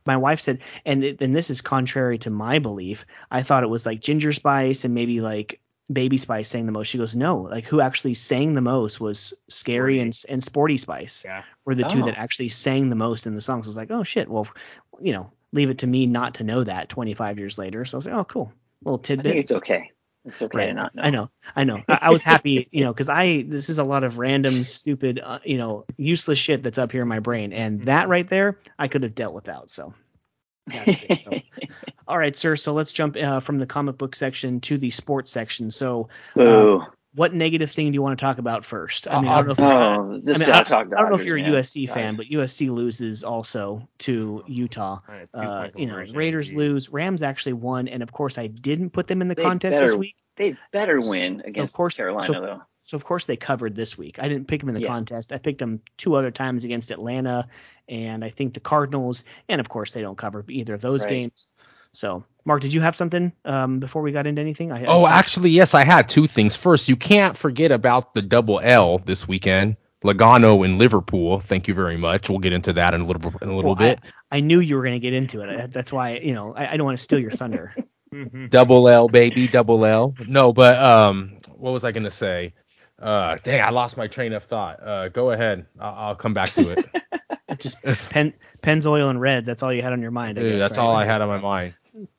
my wife said, and it, and this is contrary to my belief. I thought it was like Ginger Spice and maybe like Baby Spice sang the most. She goes, no, like who actually sang the most was Scary and and Sporty Spice, yeah, were the oh. two that actually sang the most in the songs. I was like, oh shit, well, you know, leave it to me not to know that twenty-five years later. So I was like, oh cool, little tidbit. I think it's okay. It's okay right. to not know. I know, I know. I, I was happy, you know, because I this is a lot of random, stupid, uh, you know, useless shit that's up here in my brain, and that right there, I could have dealt without. So, that's good, so. All right, sir. So let's jump uh, from the comic book section to the sports section. So, um, what negative thing do you want to talk about first? I mean, I don't know if, oh, I mean, I, Dodgers, I don't know if you're a man. U S C fan, but U S C loses also to Utah. Right, uh, you know, Raiders geez. lose. Rams actually won, and of course, I didn't put them in the they contest better. this week. They better win against so course, Carolina, so, though. So, of course, they covered this week. I didn't pick them in the yeah. contest. I picked them two other times against Atlanta and I think the Cardinals. And, of course, they don't cover either of those right. games. So, Mark, did you have something um, before we got into anything? I, oh, I actually, yes, I had two things. First, you can't forget about the double L this weekend. Logano in Liverpool. Thank you very much. We'll get into that in a little, in a little well, bit. I, I knew you were going to get into it. I, that's why, you know, I, I don't want to steal your thunder. Double L, baby, double L. No, but um, what was I gonna say? Uh, dang, I lost my train of thought. Uh, go ahead, I'll, I'll come back to it. Just pen, Pennzoil and Reds. That's all you had on your mind. I Dude, guess, that's right? all I had on my mind.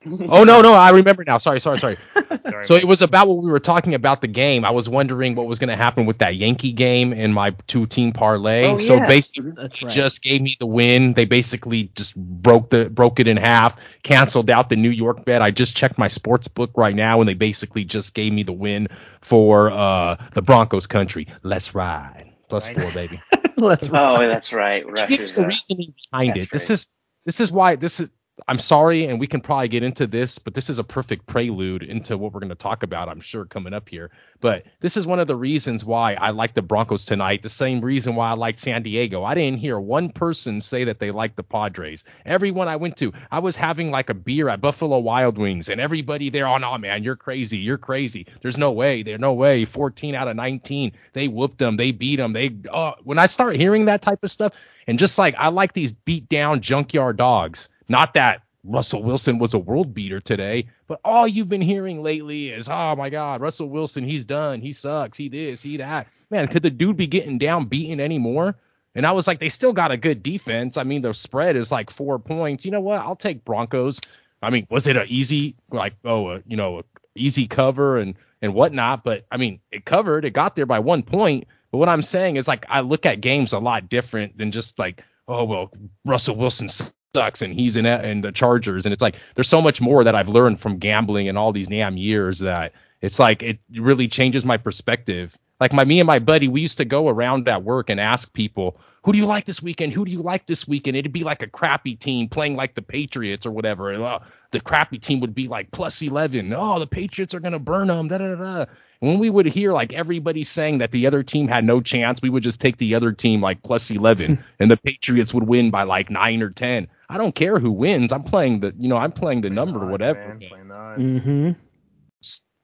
Oh no, no, I remember now. Sorry, sorry, sorry. sorry so man. It was about what we were talking about the game. I was wondering what was gonna happen with that Yankee game in my two-team parlay. Oh, yeah. So basically, that's right. just gave me the win. They basically just broke the broke it in half, canceled out the New York bet. I just checked my sports book right now, and they basically just gave me the win for uh, the Broncos country. Let's ride. Plus right. four, baby. Let's ride. Oh, that's right. Here's the reasoning behind that's it. Right. This is this is why this is. I'm sorry, and we can probably get into this, but this is a perfect prelude into what we're going to talk about, I'm sure, coming up here. But this is one of the reasons why I like the Broncos tonight, the same reason why I like San Diego. I didn't hear one person say that they liked the Padres. Everyone I went to, I was having like a beer at Buffalo Wild Wings, and everybody there, oh, no, man, you're crazy. You're crazy. There's no way. There's no way. fourteen out of nineteen. They whooped them. They beat them. They, oh. When I start hearing that type of stuff, and just like I like these beat-down junkyard dogs. Not that Russell Wilson was a world beater today, but all you've been hearing lately is, oh, my God, Russell Wilson, he's done. He sucks. He this, he that. Man, could the dude be getting down beaten anymore? And I was like, they still got a good defense. I mean, the spread is like four points. You know what? I'll take Broncos. I mean, was it an easy, like, oh, a, you know, a easy cover and, and whatnot? But, I mean, it covered. It got there by one point. But what I'm saying is, like, I look at games a lot different than just like, oh, well, Russell Wilson sucks. sucks and he's in and the Chargers, and it's like there's so much more that I've learned from gambling and all these damn years that it's like it really changes my perspective. Like my me and my buddy, we used to go around at work and ask people, who do you like this weekend? Who do you like this weekend? It'd be like a crappy team playing like the Patriots or whatever. And, uh, the crappy team would be like plus eleven. Oh, the Patriots are gonna burn them. Da da da. When we would hear like everybody saying that the other team had no chance, we would just take the other team like plus eleven, and the Patriots would win by like nine or ten. I don't care who wins. I'm playing the, you know, I'm playing the playing number, odds, whatever. Mm-hmm.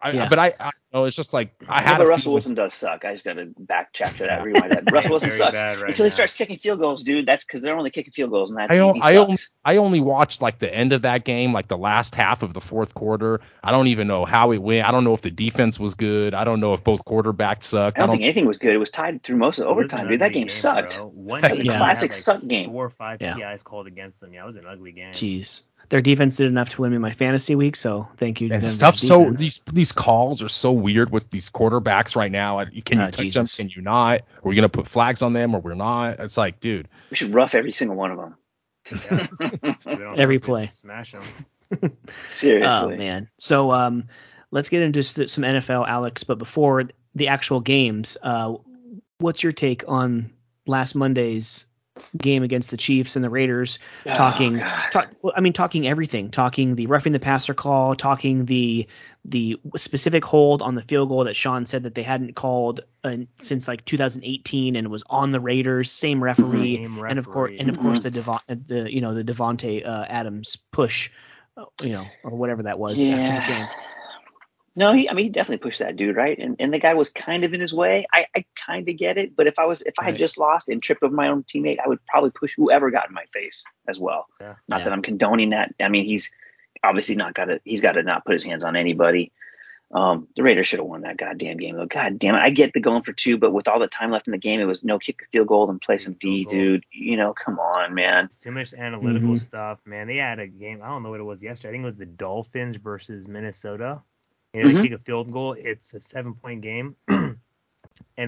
I, yeah. But I, I know it's just like I yeah, had. But Russell Wilson does suck. I just gotta back check to that, rewind that. Russell Wilson sucks right until now. He starts kicking field goals, dude. That's because they're only kicking field goals, and that's I, don't, I, only, I only watched like the end of that game, like the last half of the fourth quarter. I don't even know how it went. I don't know if the defense was good. I don't know if both quarterbacks sucked. I don't, I don't think th- anything was good. It was tied through most of the overtime, dude. That game, game sucked. One that was a yeah. classic like suck game. Four or five yeah. P Is called against them. Yeah, it was an ugly game. Jeez. Their defense did enough to win me my fantasy week, so thank you. To and stuff so these these calls are so weird with these quarterbacks right now. Can you uh, touch Jesus. them? Can you not? Are we gonna put flags on them or we're not? It's like, dude, we should rough every single one of them. Yeah. So every play, smash them. Seriously, oh man. So um, let's get into some N F L, Alex. But before the actual games, uh, what's your take on last Monday's game against the Chiefs and the Raiders? Oh, talking, talk, well, I mean, talking everything, talking the roughing the passer call, talking the the specific hold on the field goal that Sean said that they hadn't called uh, since like two thousand eighteen, and was on the Raiders, same referee, same referee. and of course, and of course the Devon, the you know the Devontae uh, Adams push, uh, you know, or whatever that was yeah. after the game. No, he, I mean, he definitely pushed that dude, right? And and the guy was kind of in his way. I, I kind of get it, but if I was if I right. had just lost and tripped over my own teammate, I would probably push whoever got in my face as well. Yeah. Not yeah. that I'm condoning that. I mean, he's obviously not got to. He's got to not put his hands on anybody. Um, the Raiders should have won that goddamn game, though. God damn it! I get the going for two, but with all the time left in the game, it was no kick the field goal and play some D, goal. dude. You know, come on, man. It's too much analytical mm-hmm. stuff, man. They had a game. I don't know what it was yesterday. I think it was the Dolphins versus Minnesota. You know, they mm-hmm. kick a field goal. It's a seven-point game, and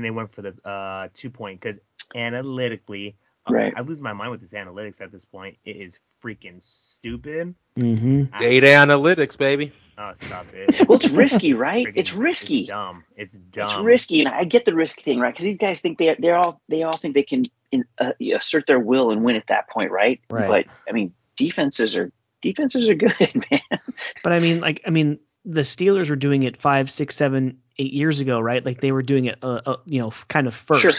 they went for the uh, two-point because analytically, um, right. I lose my mind with this analytics at this point. It is freaking stupid. Mm-hmm. I, Data analytics, baby. Oh, stop it. Well, it's risky, right? It's, freaking, it's risky. It's dumb. It's dumb. It's risky, and I get the risk thing, right? Because these guys think they they're all they all think they can in, uh, assert their will and win at that point, right? Right. But I mean, defenses are defenses are good, man. But I mean, like, I mean. The Steelers were doing it five, six, seven, eight years ago, right? Like they were doing it, uh, uh, you know, kind of first. Sure.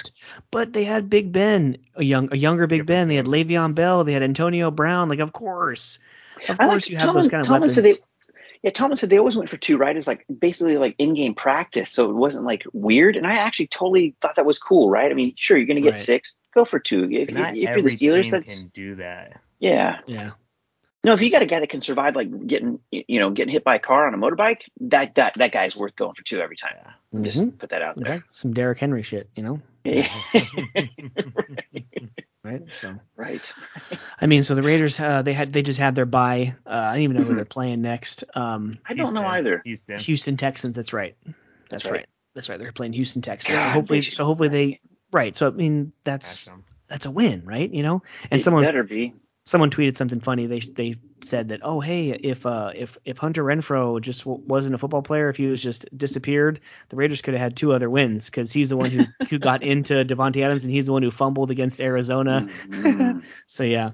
But they had Big Ben, a young, a younger Big Ben. They had Le'Veon Bell. They had Antonio Brown. Like, of course, of I course, like, you Tom, have those kind of Tom weapons. Said they, yeah, Thomas said they always went for two, right? It's like basically like in-game practice, so it wasn't like weird. And I actually totally thought that was cool, right? I mean, sure, you're gonna get right. six, go for two. If, if, if you're the Steelers, that's can do that. Yeah. Yeah. No, if you got a guy that can survive like getting, you know, getting hit by a car on a motorbike, that that that guy's worth going for two every time. Mm-hmm. Just put that out there. Okay. Some Derrick Henry shit, you know. Yeah. right. right. So. Right. I mean, so the Raiders, uh, they had they just had their bye. Uh, I don't even know mm-hmm. who they're playing next. Um, I don't Houston, know either. Houston. Houston Texans. That's right. That's, that's right. right. That's right. They're playing Houston Texans. God, so hopefully, so hopefully they. Right. So I mean, that's awesome. That's a win, right? You know, and it someone better be. Someone tweeted something funny. They they said that, oh, hey, if uh if, if Hunter Renfrow just w- wasn't a football player, if he was just disappeared, the Raiders could have had two other wins because he's the one who, who got into Devontae Adams and he's the one who fumbled against Arizona. Mm-hmm. So, yeah,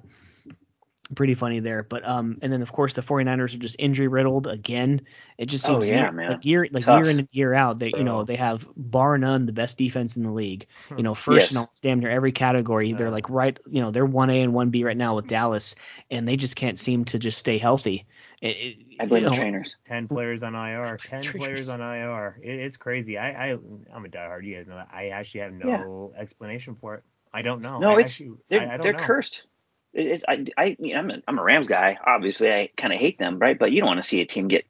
pretty funny there. But um and then, of course, the 49ers are just injury riddled again. It just seems oh, yeah, year, like, year, like year in and year out. They, you know, they have bar none the best defense in the league. You know, first yes. and almost damn near every category. They're like right, you know, they're one A and one B right now with Dallas, and they just can't seem to just stay healthy. It, it, I blame the know, trainers. Ten players on I R. Ten trainers. players on I R. It, it's crazy. I, I I'm a diehard. You guys know that. I actually have no yeah. explanation for it. I don't know. No, I it's actually, they're, I, I don't they're know. cursed. It's, I, I mean, I'm a, I'm a Rams guy. Obviously, I kind of hate them, right? But you don't want to see a team get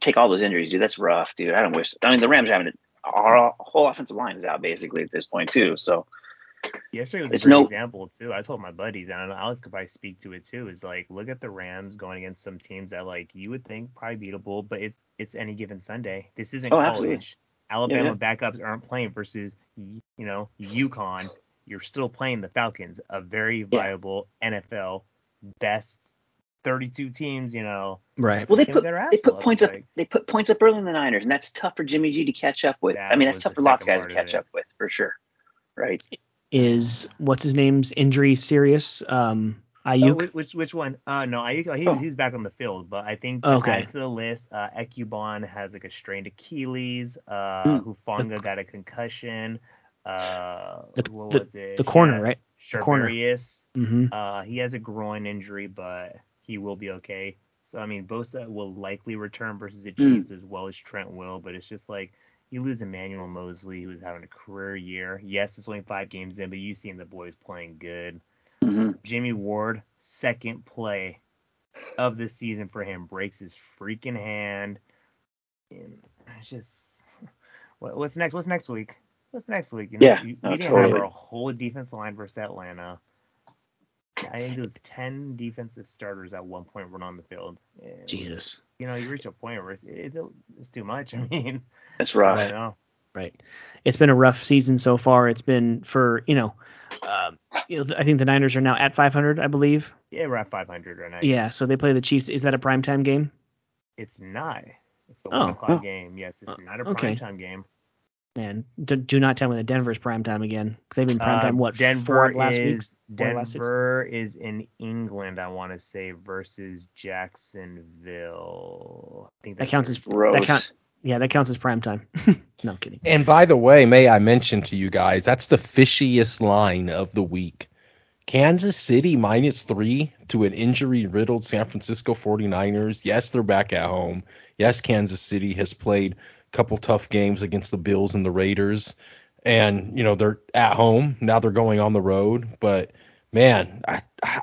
take all those injuries, dude. That's rough, dude. I don't wish. I mean, the Rams are having it. Our whole offensive line is out basically at this point too. So yesterday was a great no, example too. I told my buddies, and Alex could probably speak to it too. Is like look at the Rams going against some teams that like you would think probably beatable, but it's it's any given Sunday. This isn't oh, college. Absolutely. Alabama yeah, yeah. backups aren't playing versus you know UConn. You're still playing the Falcons, a very viable yeah. N F L best thirty-two teams, you know. Right. Well, they put they put points up. Like, they put points up early in the Niners, and that's tough for Jimmy G to catch up with. I mean, that's tough for lots of guys to catch up with, for sure. Right. Is what's his name's injury serious? Um, Ayuk. Oh, which which one? Uh, no, Ayuk. He, oh. He's back on the field, but I think oh, okay. to the list, uh, Ekubon has like a strained Achilles. Uh, mm, Hufanga the, got a concussion. Uh, the, what was the, it? The corner, yeah. right? Sure. Mm-hmm. Uh, he has a groin injury, but he will be okay. So, I mean, Bosa will likely return versus the Chiefs mm. as well as Trent will, but it's just like you lose Emmanuel Mosley, who's having a career year. Yes, it's only five games in, but you've seen the boys playing good. Mm-hmm. Jimmy Ward, second play of the season for him, breaks his freaking hand. And it's just, what, what's next? What's next week? What's next week? You know, yeah, you, you no, didn't totally. have a whole defense line versus Atlanta. I think it was ten defensive starters at one point were on the field. And, Jesus. You know, you reach a point where it's, it, it's too much. I mean, that's rough. I know. Right. It's been a rough season so far. It's been for, you know, um, you know, I think the Niners are now at five hundred, I believe. Yeah, we're at five hundred right now. Yeah, so they play the Chiefs. Is that a primetime game? It's not. It's a oh, one o'clock oh. game. Yes, it's oh, not a primetime okay. game. Man, do, do not tell me that Denver's primetime again. They've been primetime, uh, what, Denver four last is, weeks? Denver last is in England, I want to say, versus Jacksonville. I think that counts as that count, Yeah, that counts as primetime. No, I'm kidding. And by the way, may I mention to you guys, that's the fishiest line of the week. Kansas City minus three to an injury-riddled San Francisco forty-niners. Yes, they're back at home. Yes, Kansas City has played a couple tough games against the Bills and the Raiders. And, you know, they're at home. Now they're going on the road. But, man, I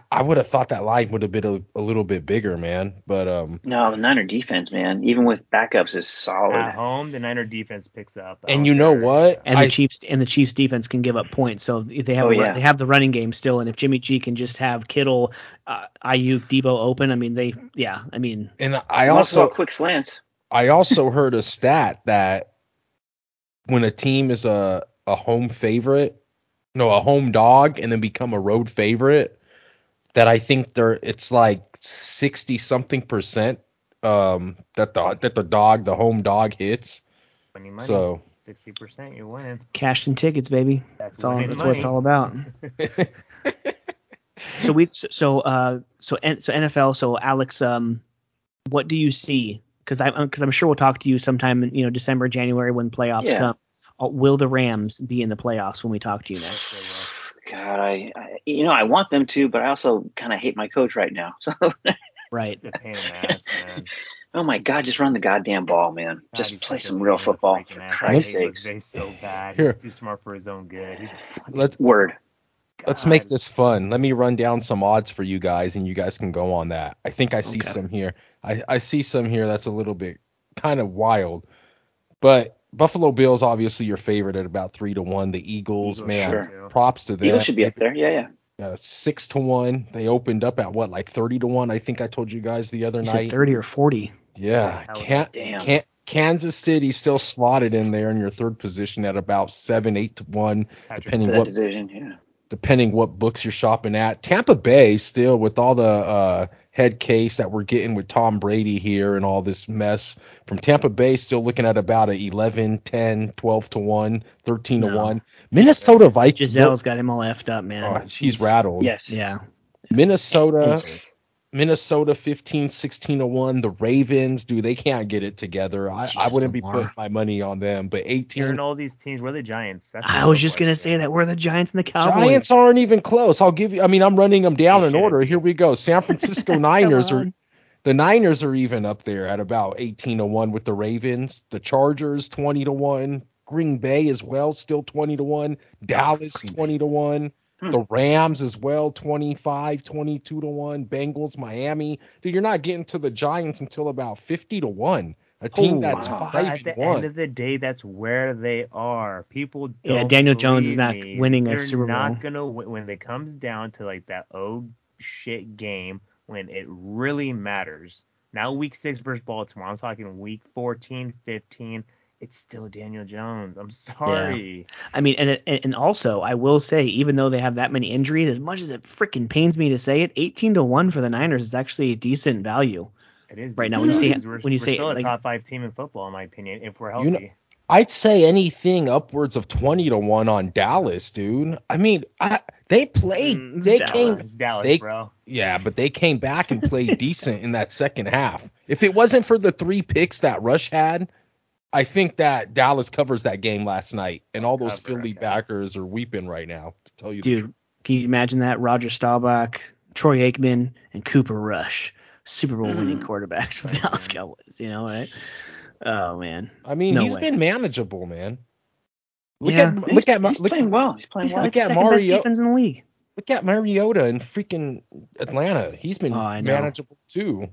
I would have thought that line would have been a, a little bit bigger, man. But um, no, the Niner defense, man, even with backups, is solid. At home, the Niner defense picks up. And you know what? And I, the Chiefs and the Chiefs defense can give up points, so they have oh, a, yeah. they have the running game still. And if Jimmy G can just have Kittle, uh, Ayuk, Debo open, I mean they, yeah, I mean. And I also quick slants. I also heard a stat that when a team is a a home favorite, no, a home dog, and then become a road favorite, that I think they're it's like sixty something percent um, that the that the dog the home dog hits. Money, money. So sixty percent, you win. Cash and tickets, baby. That's, that's all. That's money. What it's all about. so we so uh so so N F L. So Alex, um, what do you see? Because I'm because I'm sure we'll talk to you sometime in, you know, December, January when playoffs yeah. come. Uh, will the Rams be in the playoffs when we talk to you next? So, uh, God, I, I, you know, I want them to, but I also kind of hate my coach right now. So, right. It's a pain in the ass, man. Oh my God, just run the goddamn ball, man. God, just play some real football, for Christ's sakes. He's so bad. Here. He's too smart for his own good. He's a let's, word. God. Let's make this fun. Let me run down some odds for you guys, and you guys can go on that. I think I see okay. some here. I, I see some here that's a little bit kind of wild, but. Buffalo Bills, obviously your favorite at about three to one. The Eagles, Eagles man, sure. props to them. Eagles should be up there, yeah, yeah. Uh, six to one. They opened up at what, like thirty to one? I think I told you guys the other you night. Said thirty or forty. Yeah, oh, can't, can't, Kansas City still slotted in there in your third position at about seven, eight to one, Patrick, depending what division, yeah. depending what books you're shopping at. Tampa Bay still with all the uh, head case that we're getting with Tom Brady here and all this mess from Tampa Bay, still looking at about an eleven, ten, twelve to one, thirteen to one. Minnesota Vikings. Giselle's got him all effed up, man. Oh, she's rattled. Yes. Yeah. Minnesota. Minnesota fifteen, sixteen to one. The Ravens, dude, they can't get it together. I, I wouldn't be putting my money on them, but eighteen. And all these teams, we're the Giants. That's I was just going to say that we're the Giants and the Cowboys. Giants aren't even close. I'll give you, I mean, I'm running them down in order. Here we go. San Francisco Niners are, the Niners are even up there at about eighteen to one with the Ravens. The Chargers twenty to one. Green Bay as well, still twenty to one. Dallas twenty to one. The Rams as well, twenty-five, twenty-two to one. Bengals, Miami. Dude, you're not getting to the Giants until about fifty to one. A team oh, that's wow. five At the one. End of the day, that's where they are. People don't Yeah, Daniel Jones is not me. Winning They're a Super Bowl. They're not going to win. When it comes down to like that oh shit game, when it really matters. Now week six versus Baltimore. I'm talking week fourteen, fifteen. It's still Daniel Jones. I'm sorry. Yeah. I mean, and and also, I will say, even though they have that many injuries, as much as it freaking pains me to say it, eighteen to one for the Niners is actually a decent value. It is right now. When you see, we're, when you say, still a like, top five team in football, in my opinion, if we're healthy. You know, I'd say anything upwards of twenty to one on Dallas, dude. I mean, I, they played. They Dallas, came. Dallas, they, bro. Yeah, but they came back and played decent in that second half. If it wasn't for the three picks that Rush had. I think that Dallas covers that game last night, and all those Cover, Philly okay. backers are weeping right now. To tell you, dude, the truth. Can you imagine that? Roger Staubach, Troy Aikman, and Cooper Rush, Super Bowl mm. winning quarterbacks for the Dallas Cowboys. You know, right? Oh man. I mean, no he's way. Been manageable, man. Look yeah, at look at he's look, playing well. He's playing he's well. Look at second Mario, best defense in the league. Look at Mariota in freaking Atlanta. He's been oh, manageable too.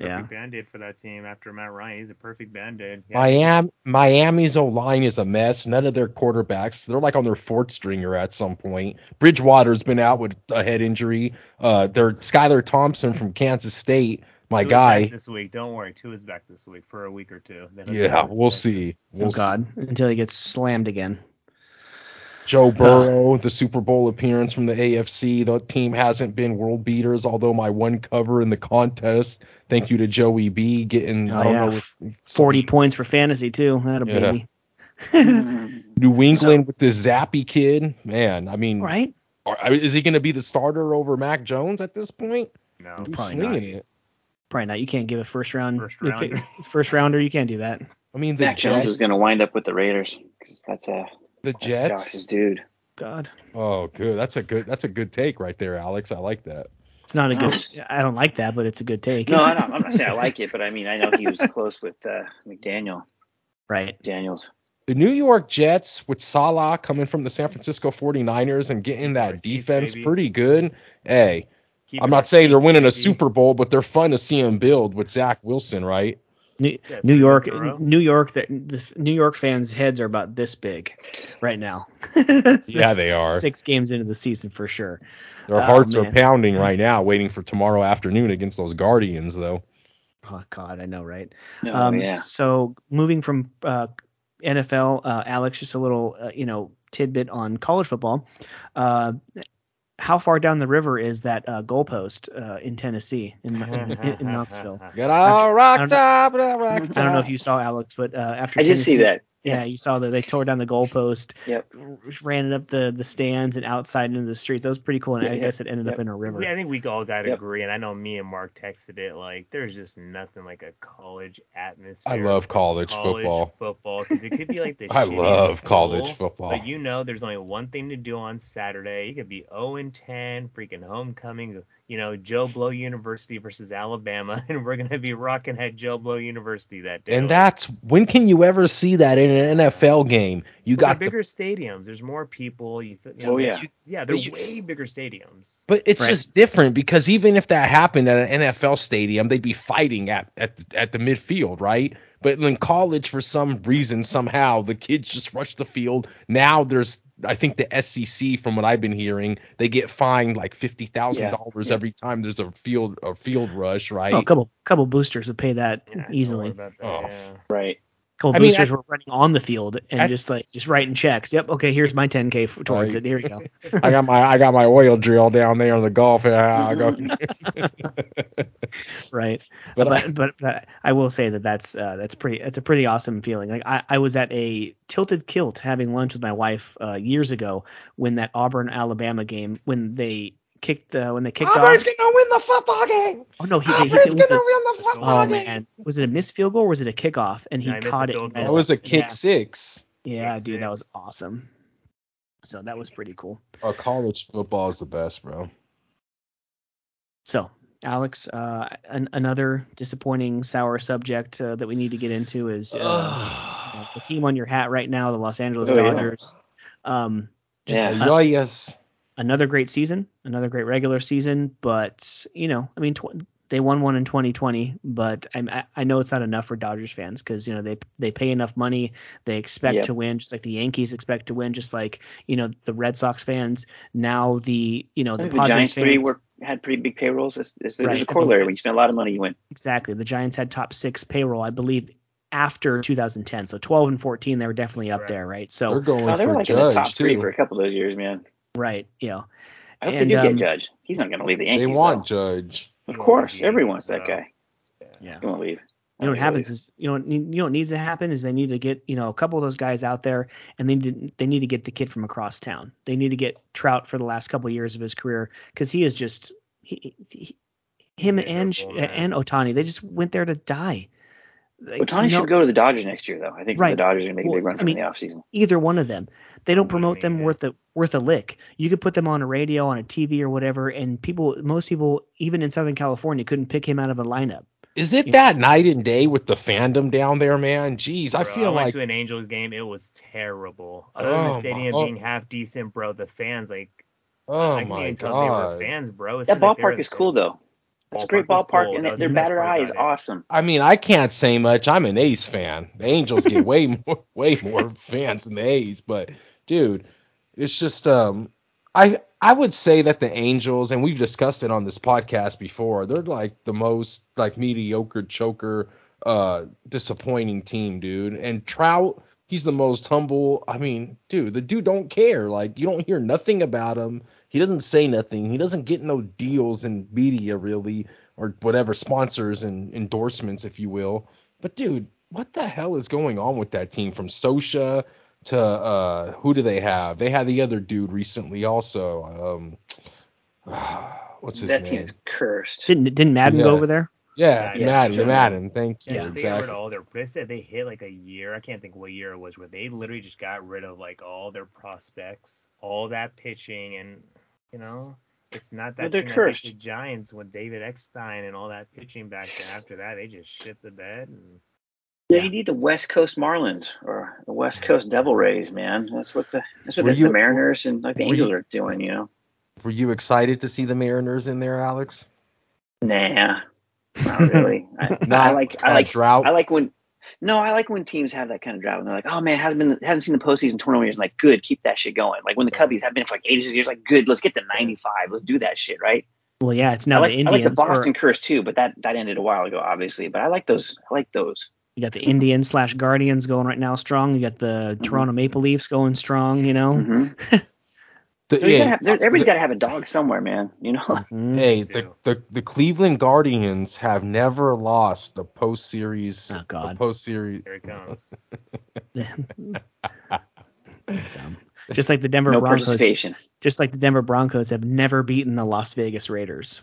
Perfect yeah. band-aid for that team after Matt Ryan. He's a perfect band-aid. Yeah. Miami, Miami's O-line is a mess. None of their quarterbacks. They're like on their fourth stringer at some point. Bridgewater's been out with a head injury. Uh, they're Skylar Thompson from Kansas State, my Tua's guy. Back this week. Don't worry. Tua's back this week for a week or two. Yeah, we'll see. We'll oh, God. See. Until he gets slammed again. Joe Burrow, the Super Bowl appearance from the A F C. The team hasn't been world beaters, although my one cover in the contest. Thank you to Joey B. getting oh, I don't yeah. know, forty points for fantasy, too. That a yeah. baby. New England so, with this zappy kid, man. I mean, right? Are, is he going to be the starter over Mac Jones at this point? No, Who's probably not. It? Probably not. You can't give a first round, first rounder. First rounder, you can't do that. I mean, the Mac Jets, Jones is going to wind up with the Raiders because that's a the that's Jets, Josh's dude. God. Oh, good. That's a good. That's a good take right there, Alex. I like that. It's not a good. I don't like that, but it's a good take. No, I don't, I'm not saying I like it, but I mean, I know he was close with uh, McDaniel. Right. McDaniels. The New York Jets with Salah coming from the San Francisco forty-niners and getting that defense pretty good. Hey, I'm not saying they're winning a Super Bowl, but they're fun to see them build with Zach Wilson, right? New, New York, New York, the, the New York fans' heads are about this big right now. Yeah, they are. Six games into the season for sure. Their hearts oh, are pounding right now, waiting for tomorrow afternoon against those Guardians, though. Oh, God, I know, right? No, um, yeah. So moving from uh, N F L, uh, Alex, just a little, uh, you know, tidbit on college football. Uh, how far down the river is that uh, goalpost uh, in Tennessee, in, in, in Knoxville? Get all rocked up, rocked up. I don't know if you saw, Alex, but uh, after I Tennessee, did see that. Yeah, yeah, you saw that they tore down the goalpost, yep. ran it up the, the stands and outside into the streets. That was pretty cool, and yeah, I yeah, guess it ended yep. up in a river. Yeah, I think we all got to yep. agree, and I know me and Mark texted it. Like, there's just nothing like a college atmosphere. I love college, college football. football because it could be like the I love school, college football. But you know, there's only one thing to do on Saturday. You could be oh and ten, freaking homecoming. You know, Joe Blow University versus Alabama, and we're going to be rocking at Joe Blow University that day. And that's – when can you ever see that in an N F L game? You got – bigger the, stadiums. There's more people. You, you know, oh, yeah. You, yeah, they're you, way bigger stadiums. But it's right. just different because even if that happened at an N F L stadium, they'd be fighting at, at, at the midfield, right? But in college, for some reason, somehow, the kids just rush the field. Now there's – I think the S E C, from what I've been hearing, they get fined like fifty thousand yeah. dollars every time there's a field a field rush, right? Oh, a couple couple boosters would pay that yeah, easily. That, oh. yeah. Right. A couple I boosters mean, at, were running on the field and at, just like just writing checks. Yep. Okay. Here's my ten k towards right. it. Here we go. I got my I got my oil drill down there on the golf. I go. right. But but, I, but but I will say that that's uh, that's pretty that's a pretty awesome feeling. Like I, I was at a Tilted Kilt having lunch with my wife uh, years ago when that Auburn Alabama game when they kicked uh, when they kicked Auburn's off. Auburn's gonna win the football game. Oh no, he, Auburn's he, he, it was gonna a, win the football oh, game. Oh man, was it a missed field goal or was it a kickoff? And he no, caught it. That was a kick yeah. six. Yeah, kick dude, six. That was awesome. So that was pretty cool. Oh, college football is the best, bro. So. Alex, uh, an, another disappointing, sour subject uh, that we need to get into is uh, uh, the team on your hat right now, the Los Angeles oh, Dodgers. Yeah. Um, just yeah. A, oh, yes. Another great season, another great regular season, but, you know, I mean, tw- they won one in twenty twenty, but I, I know it's not enough for Dodgers fans because, you know, they they pay enough money. They expect yep. to win just like the Yankees expect to win, just like, you know, the Red Sox fans. Now the, you know, the, the Giants fans, three were had pretty big payrolls. It's, it's, there's right. a corollary. When you spend a lot of money, you win. Exactly. The Giants had top six payroll, I believe, after two thousand ten. So twelve and fourteen, they were definitely up right. there, right? So They're going oh, they were like in the top too. three for a couple of those years, man. Right. You know. I hope and, they do um, get Judge. He's not going to leave the Yankees. They want though. Judge. Of course, everyone wants that guy. Yeah, he won't leave. You know what happens is you know you know what needs to happen is they need to get you know a couple of those guys out there and they need to, they need to get the kid from across town. They need to get Trout for the last couple of years of his career because he is just he, he, him and and Otani. They just went there to die. Like, Otani no, should go to the Dodgers next year, though. I think right. the Dodgers are going to make well, a big run from I mean, the offseason. Either one of them. They don't promote them worth a, worth a lick. You could put them on a radio, on a T V or whatever, and people, most people, even in Southern California, couldn't pick him out of a lineup. Is it you that know? night and day with the fandom down there, man? Jeez, bro, I feel I went like to an Angels game. It was terrible. Other than oh, the stadium oh. being half decent, bro, the fans, like, oh, I my God. They were fans, bro. It that ballpark like is cool, though. It's a great ballpark, cool. and that their batter eye is awesome. I mean, I can't say much. I'm an A's fan. The Angels get way more, way more fans than the A's. But, dude, it's just, um, I, I would say that the Angels, and we've discussed it on this podcast before, they're like the most like mediocre, choker, uh, disappointing team, dude. And Trout, he's the most humble. I mean, dude, the dude don't care. Like, you don't hear nothing about him. He doesn't say nothing. He doesn't get no deals in media, really, or whatever, sponsors and endorsements, if you will. But, dude, what the hell is going on with that team, from Sosha to uh, who do they have? They had the other dude recently also. Um, what's his that name? That team's cursed. Didn't didn't Madden yes. go over there? Yeah, yeah, Madden, sure. Madden, thank you. Yeah, exactly. They got rid of all their picks that they hit like a year. I can't think what year it was, where they literally just got rid of like all their prospects, all that pitching, and you know, it's not that. But they're cursed. The Giants with David Eckstein and all that pitching back then. After that, they just shit the bed. And, yeah, yeah, you need the West Coast Marlins or the West Coast Devil Rays, man. That's what the that's what the, you, the Mariners and like the Angels you, are doing, you know. Were you excited to see the Mariners in there, Alex? Nah. Not really. I, Not I like I like drought. I like when no, I like when teams have that kind of drought and they're like, oh man, hasn't been haven't seen the postseason twenty-one years. I'm like, good, keep that shit going. Like when the Cubbies have been for like eighty-six years, like good, let's get to ninety-five, let's do that shit, right? Well, yeah, it's now I like, the Indians. I like the Boston or, curse too, but that, that ended a while ago, obviously. But I like those. I like those. You got the Indians slash Guardians going right now strong. You got the Toronto mm-hmm. Maple Leafs going strong. You know. Mm-hmm. The, so yeah, gotta have, everybody's got to have a dog somewhere, man. You know. Hey, the, the the Cleveland Guardians have never lost the post series. Oh God. The post series. Here it comes. Just like the Denver no Broncos. Just like the Denver Broncos have never beaten the Las Vegas Raiders.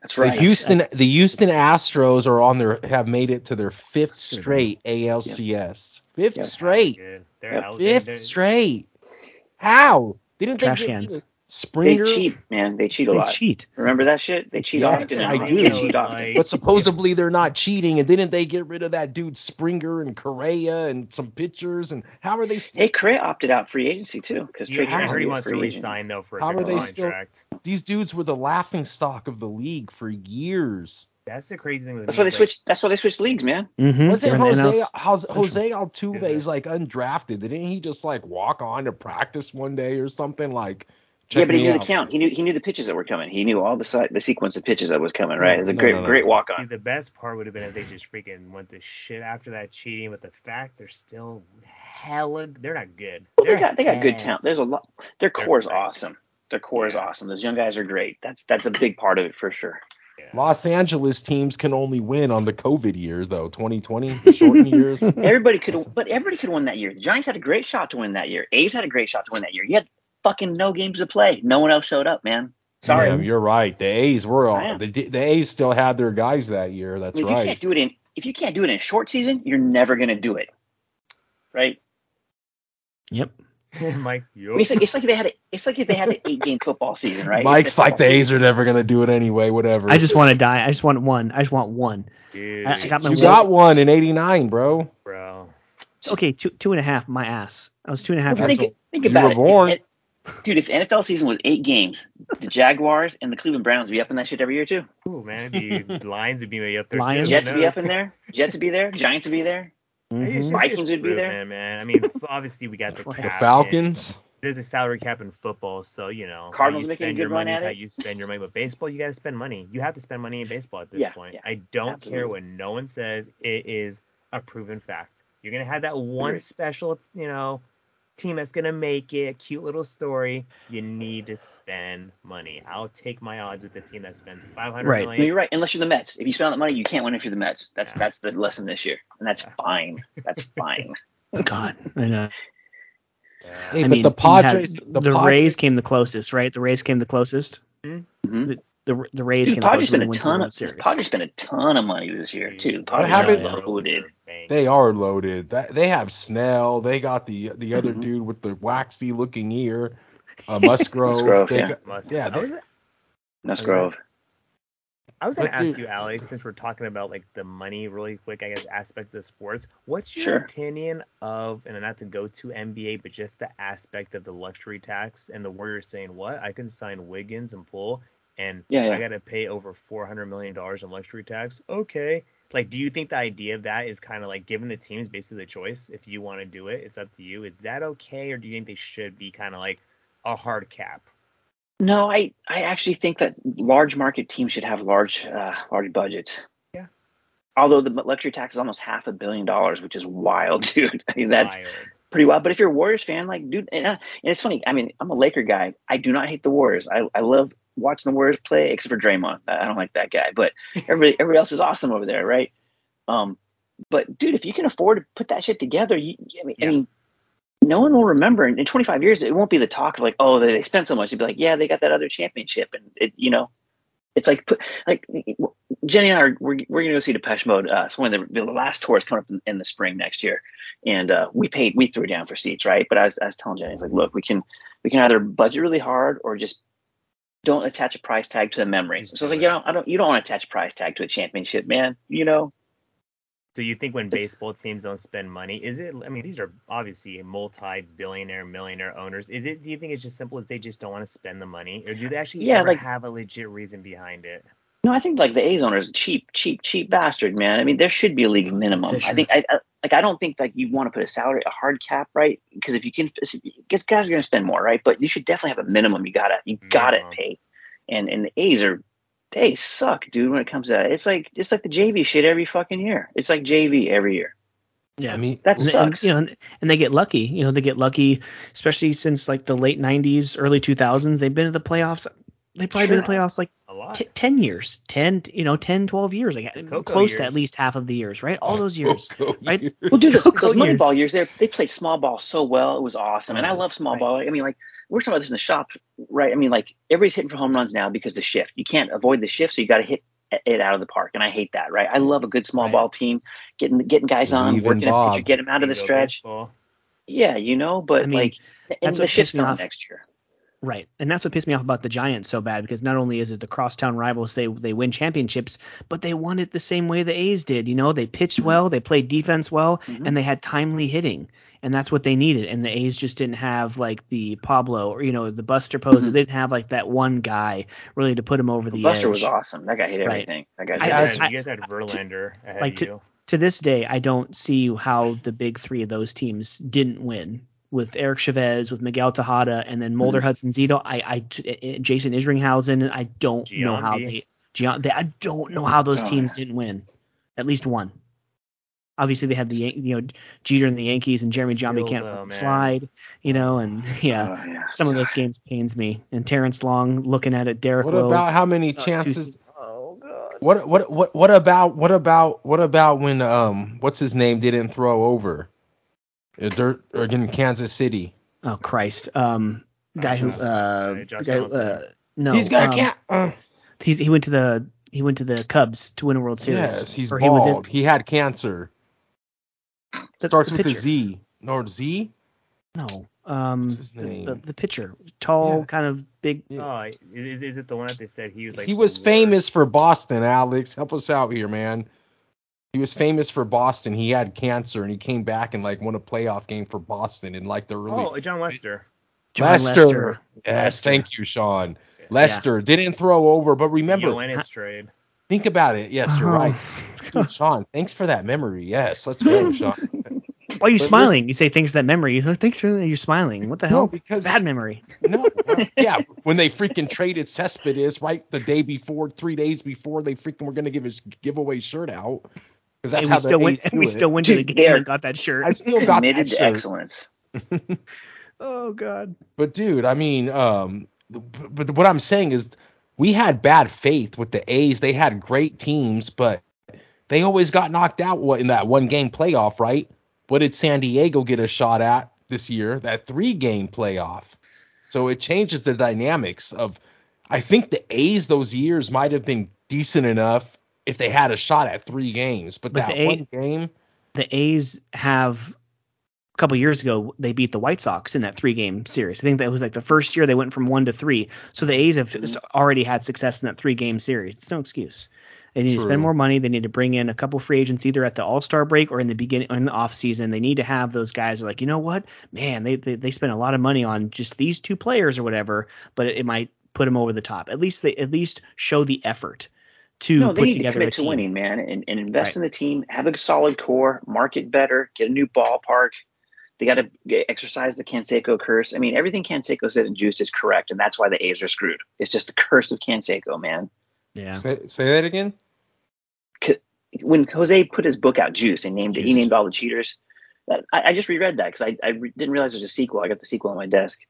That's right. The Houston the Houston Astros are on their have made it to their fifth straight A L C S. Fifth yep. straight. Yep. Fifth straight. How? They didn't trash think cans. Springer. They cheat, man. They cheat a they lot. They cheat. Remember that shit? They cheat yes, often. I do. They cheat often. But supposedly they're not cheating. And didn't they get rid of that dude Springer and Correa and some pitchers? And how are they still? Hey, Correa opted out free agency too because yeah, Trey Turner wants to re-sign though for a how are they contract. Still? These dudes were the laughing stock of the league for years. That's the crazy thing. With that's why they switched. That's why they switched leagues, man. Mm-hmm. Wasn't Jose Jose, Jose Altuve's like undrafted? Didn't he just like walk on to practice one day or something? Like, yeah, but he knew out. the count. He knew he knew the pitches that were coming. He knew all the the sequence of pitches that was coming. Right, it was a no, great no, no. great walk on. The best part would have been if they just freaking went to shit after that cheating. But the fact they're still hella, they're not good. Well, they're they got they got good talent. There's a lot. Their core is awesome. Their core is awesome. Those young guys are great. That's that's a big part of it for sure. Yeah. Los Angeles teams can only win on the COVID years, though. twenty twenty, the shortened years. Everybody could, but everybody could win that year. The Giants had a great shot to win that year. A's had a great shot to win that year. You had fucking no games to play. No one else showed up, man. Sorry. Yeah, you're right. The A's were all the, the A's still had their guys that year. That's I mean, if right. You can't do it in if you can't do it in a short season, you're never gonna do it, right? Yep. Mike, I mean, it's, like, it's like they had a, it's like if they had an eight game football season, right? Mike's the like the A's are never gonna do it anyway. Whatever. I just want to die. I just want one. I just want one. Dude, I, I got my you one. got one in eighty-nine, bro. Bro. Okay, two two and a half. My ass. I was two and a half. Well, think, think about you were born. It. If, dude, if the N F L season was eight games, the Jaguars and the Cleveland Browns would be up in that shit every year too. Ooh man, the Lions would be up there. Lions. Jets would be up in there. Jets would be there. Giants would be there. Mm-hmm. Vikings would be there, man, man. I mean, obviously we got the, the Falcons. There's a salary cap in football, so you know. Cardinals you making a good run at it. How you spend your money, but baseball, you got to spend money. You have to spend money in baseball at this yeah, point. Yeah, I don't absolutely. care what no one says. It is a proven fact. You're gonna have that one right. special, you know, team that's gonna make it. A cute little story. You need to spend money. I'll take my odds with the team that spends five hundred right. million. No, you're right. Unless you're the Mets. If you spend that money, you can't win if you're the Mets. That's yeah. that's the lesson this year, and that's yeah. fine. That's fine. God, I know. Yeah. Hey, I but mean, the Padres, had, the, the Padres. Rays came the closest, right? The Rays came the closest. Mm-hmm. The, the the Rays Dude, came Padres the closest. Ton of, the Padres spent a ton of money this year too. The Padres are loaded. They are loaded. That, they have Snell. They got the the other mm-hmm. dude with the waxy looking ear, uh, Musgrove. Musgrove, yeah. Got, Musgrove. yeah they, was Musgrove. I was going to ask you, Alex, since we're talking about like the money really quick, I guess, aspect of sports. What's your sure. opinion of, and not to go to N B A, but just the aspect of the luxury tax and the Warriors saying, what? I can sign Wiggins and Poole, and yeah, yeah. I got to pay over four hundred million dollars in luxury tax. Okay. Like, do you think the idea of that is kind of like giving the teams basically the choice? If you want to do it, it's up to you. Is that okay? Or do you think they should be kind of like a hard cap? No, I, I actually think that large market teams should have large uh, large budgets. Yeah. Although the luxury tax is almost half a billion dollars, which is wild, dude. I mean, that's wild. Pretty wild. But if you're a Warriors fan, like, dude, and, uh, and it's funny. I mean, I'm a Laker guy. I do not hate the Warriors. I, I love watching the Warriors play, except for Draymond. I don't like that guy. But everybody everybody else is awesome over there, right? Um, But dude, if you can afford to put that shit together, you, I mean, yeah. I mean, no one will remember. And in twenty-five years, it won't be the talk of like, oh, they spent so much. It'd be like, yeah, they got that other championship, and it, you know, it's like, like Jenny and I are we're, we're gonna go see Depeche Mode. Uh, it's one of the, the last tours coming up in, in the spring next year, and uh, we paid, we threw down for seats, right? But I was, I was telling Jenny, I was like, look, we can, we can either budget really hard or just don't attach a price tag to the memory. So I was like, you know, I don't, you don't want to attach a price tag to a championship, man. You know. So you think when baseball teams don't spend money, is it, I mean, these are obviously multi-billionaire, millionaire owners. Is it, do you think it's just simple as they just don't want to spend the money? Or do they actually yeah, ever like, have a legit reason behind it? No, I think like the A's owner is a cheap, cheap, cheap bastard, man. I mean, there should be a league minimum. Sure. I think, I, I like, I don't think like you want to put a salary, a hard cap, right? Because if you can, because guys are going to spend more, right? But you should definitely have a minimum. You got to, you got to no. pay. And, and the A's are, they suck, dude, when it comes to that. It's like it's like the J V shit every fucking year. It's like J V every year. Yeah, I mean that sucks. And, you know, and they get lucky. You know, they get lucky, especially since like the late nineties, early two thousands. They've been to the playoffs. They've probably sure. been to the playoffs like a lot. T- ten years, ten, you know, ten, twelve years, like close years. to at least half of the years, right? All those years, Coco right? Years. Well, dude, those, those Moneyball years, they they played small ball so well, it was awesome, and I love small right. ball. I mean, like. We're talking about this in the shop, right? I mean, like everybody's hitting for home runs now because the shift. You can't avoid the shift, so you got to hit it out of the park. And I hate that, right? I love a good small right. ball team, getting getting guys on, Even working Bob. a pitcher, get them out of the stretch. Baseball. Yeah, you know, but I mean, like, and the shift's coming next year. Right, and that's what pissed me off about the Giants so bad, because not only is it the crosstown rivals, they they win championships, but they won it the same way the A's did. You know, they pitched well, they played defense well, mm-hmm. and they had timely hitting, and that's what they needed. And the A's just didn't have like the Pablo or you know the Buster Posey. Mm-hmm. They didn't have like that one guy really to put him over the, the Buster edge. Buster was awesome. That guy hit everything. Right. That guy I, I, I, you guys had Verlander to, ahead like of to, you. To this day, I don't see how the big three of those teams didn't win. With Eric Chavez, with Miguel Tejada, and then Mulder mm-hmm. Hudson-Zito, I, I, Jason Isringhausen, I don't Giambi. know how they, Gian, they, I don't know how those oh, teams yeah. didn't win, at least one. Obviously, they had the you know Jeter and the Yankees, and Jeremy Giambi can't though, slide, you know, and yeah, oh, yeah, some of those games pains me. And Terrence Long looking at it, Derek. What Lowe, about how many chances? Uh, oh God. What what what what about what about what about when um what's his name didn't throw over? Dirt or in Kansas City. Oh Christ! Um, guy who's uh, guy, uh no. He's got um, cat. Uh, he's, he went to the he went to the Cubs to win a World Series. Yes, he's or bald. He, was in, he had cancer. The, Starts the with pitcher. a Z. No Z. No. Um, What's his name? The, the, the pitcher, tall, yeah. kind of big. Yeah. Oh, is is it the one that they said he was like? He was famous worst. for Boston. Alex, help us out here, man. He was famous for Boston. He had cancer, and he came back and like won a playoff game for Boston in like the early. Oh, John Lester. John Lester. Lester. Yes, Lester. Thank you, Sean. Yeah. Lester didn't throw over, but remember. Yoenis trade. Think about it. Yes, oh. you're right. Dude, Sean, thanks for that memory. Yes, let's go, Sean. Why are you but smiling? Listen, you say thanks for that memory. You say, thanks for that. You're smiling. What the hell? No, because bad memory. No. no yeah, when they freaking traded Cespedes right the day before, three days before they freaking were gonna give his giveaway shirt out. Because that's and how we still went. And we it. still went to the game and got that shirt. I still got that shirt. Excellence. Oh God. But dude, I mean, um, but, but what I'm saying is, we had bad faith with the A's. They had great teams, but they always got knocked out in that one game playoff, right? What did San Diego get a shot at this year? That three-game playoff. So it changes the dynamics of – I think the A's those years might have been decent enough if they had a shot at three games. But, but that the one a- game – The A's have – a couple years ago, they beat the White Sox in that three-game series. I think that was like the first year they went from one to three. So the A's have already had success in that three-game series. It's no excuse. They need True. to spend more money. They need to bring in a couple free agents either at the All-Star break or in the beginning, or in the offseason. They need to have those guys who are like, you know what, man, they, they they spend a lot of money on just these two players or whatever, but it, it might put them over the top. At least they at least show the effort to no, put together to a team. No, they need to commit to winning, man, and, and invest right. in the team, have a solid core, market better, get a new ballpark. They got to exercise the Canseco curse. I mean, everything Canseco said in Juice is correct, and that's why the A's are screwed. It's just the curse of Canseco, man. Yeah. Say, say that again. When Jose put his book out, Juice, and named Juice. It, he named all the cheaters. I, I just reread that because I, I re- didn't realize there's a sequel. I got the sequel on my desk.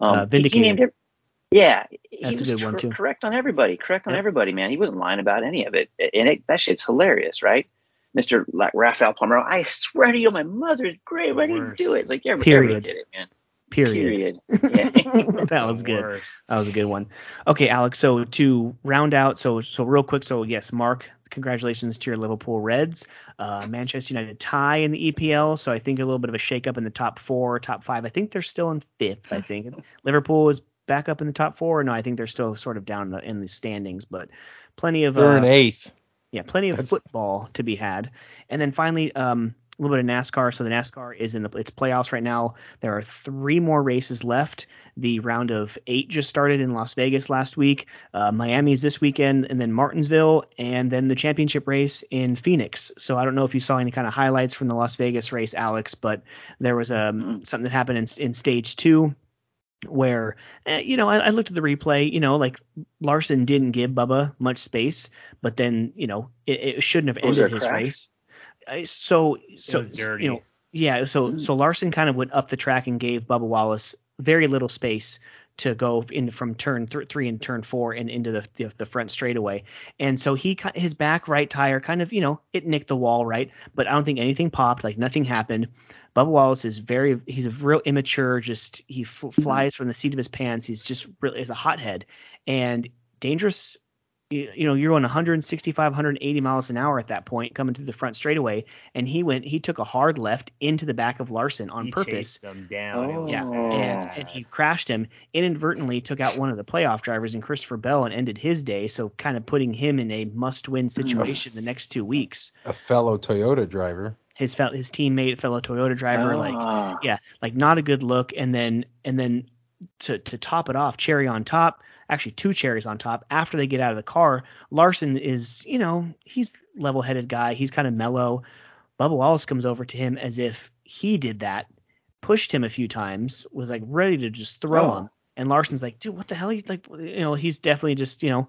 Um, uh, Vindicated. He named it, yeah, that's he was a good one too. Correct on everybody. Correct on yep. everybody, man. He wasn't lying about any of it, and it, that shit's hilarious, right? Mister like Raphael Palmeiro, I swear to you, my mother's grave, I didn't do it. Like everybody, everybody did it, man. Period. Period. Yeah. That was good. Worse. That was a good one. Okay, Alex. So to round out, so so real quick. So yes, Mark, congratulations to your Liverpool Reds. Uh, Manchester United tie in the E P L. So I think a little bit of a shakeup in the top four, top five. I think they're still in fifth. I think Liverpool is back up in the top four. No, I think they're still sort of down in the, in the standings, but plenty of they're uh, in eighth. Yeah, plenty of That's... football to be had. And then finally, um. a little bit of NASCAR. So the NASCAR is in the, its playoffs right now. There are three more races left. The round of eight just started in Las Vegas last week. Uh, Miami's this weekend, and then Martinsville, and then the championship race in Phoenix. So I don't know if you saw any kind of highlights from the Las Vegas race, Alex, but there was um, something that happened in, in stage two where, eh, you know, I, I looked at the replay, you know, like Larson didn't give Bubba much space, but then, you know, it, it shouldn't have ended his race. So, so you know, yeah. So, so Larson kind of went up the track and gave Bubba Wallace very little space to go in from turn th- three and turn four and into the, the the front straightaway. And so he his back right tire kind of, you know, it nicked the wall, right? But I don't think anything popped. Like nothing happened. Bubba Wallace is very he's a real immature. Just he f- flies from the seat of his pants. He's just really is a hothead and dangerous. You, you know, you're going one sixty-five, one eighty miles an hour at that point coming through the front straightaway. And he went he took a hard left into the back of Larson on he purpose. Them down. Oh. Yeah. And, and he crashed him, inadvertently took out one of the playoff drivers in Christopher Bell and ended his day. So kind of putting him in a must win situation the next two weeks. A fellow Toyota driver. His fel- his teammate, fellow Toyota driver. Oh. Like, yeah, like not a good look. And then and then. To, to top it off, cherry on top, actually two cherries on top, after they get out of the car, Larson is, you know, he's level-headed guy. He's kind of mellow. Bubba Wallace comes over to him as if he did that, pushed him a few times, was like ready to just throw oh. him. And Larson's like, dude, what the hell? Are you like, you know, he's definitely just, you know,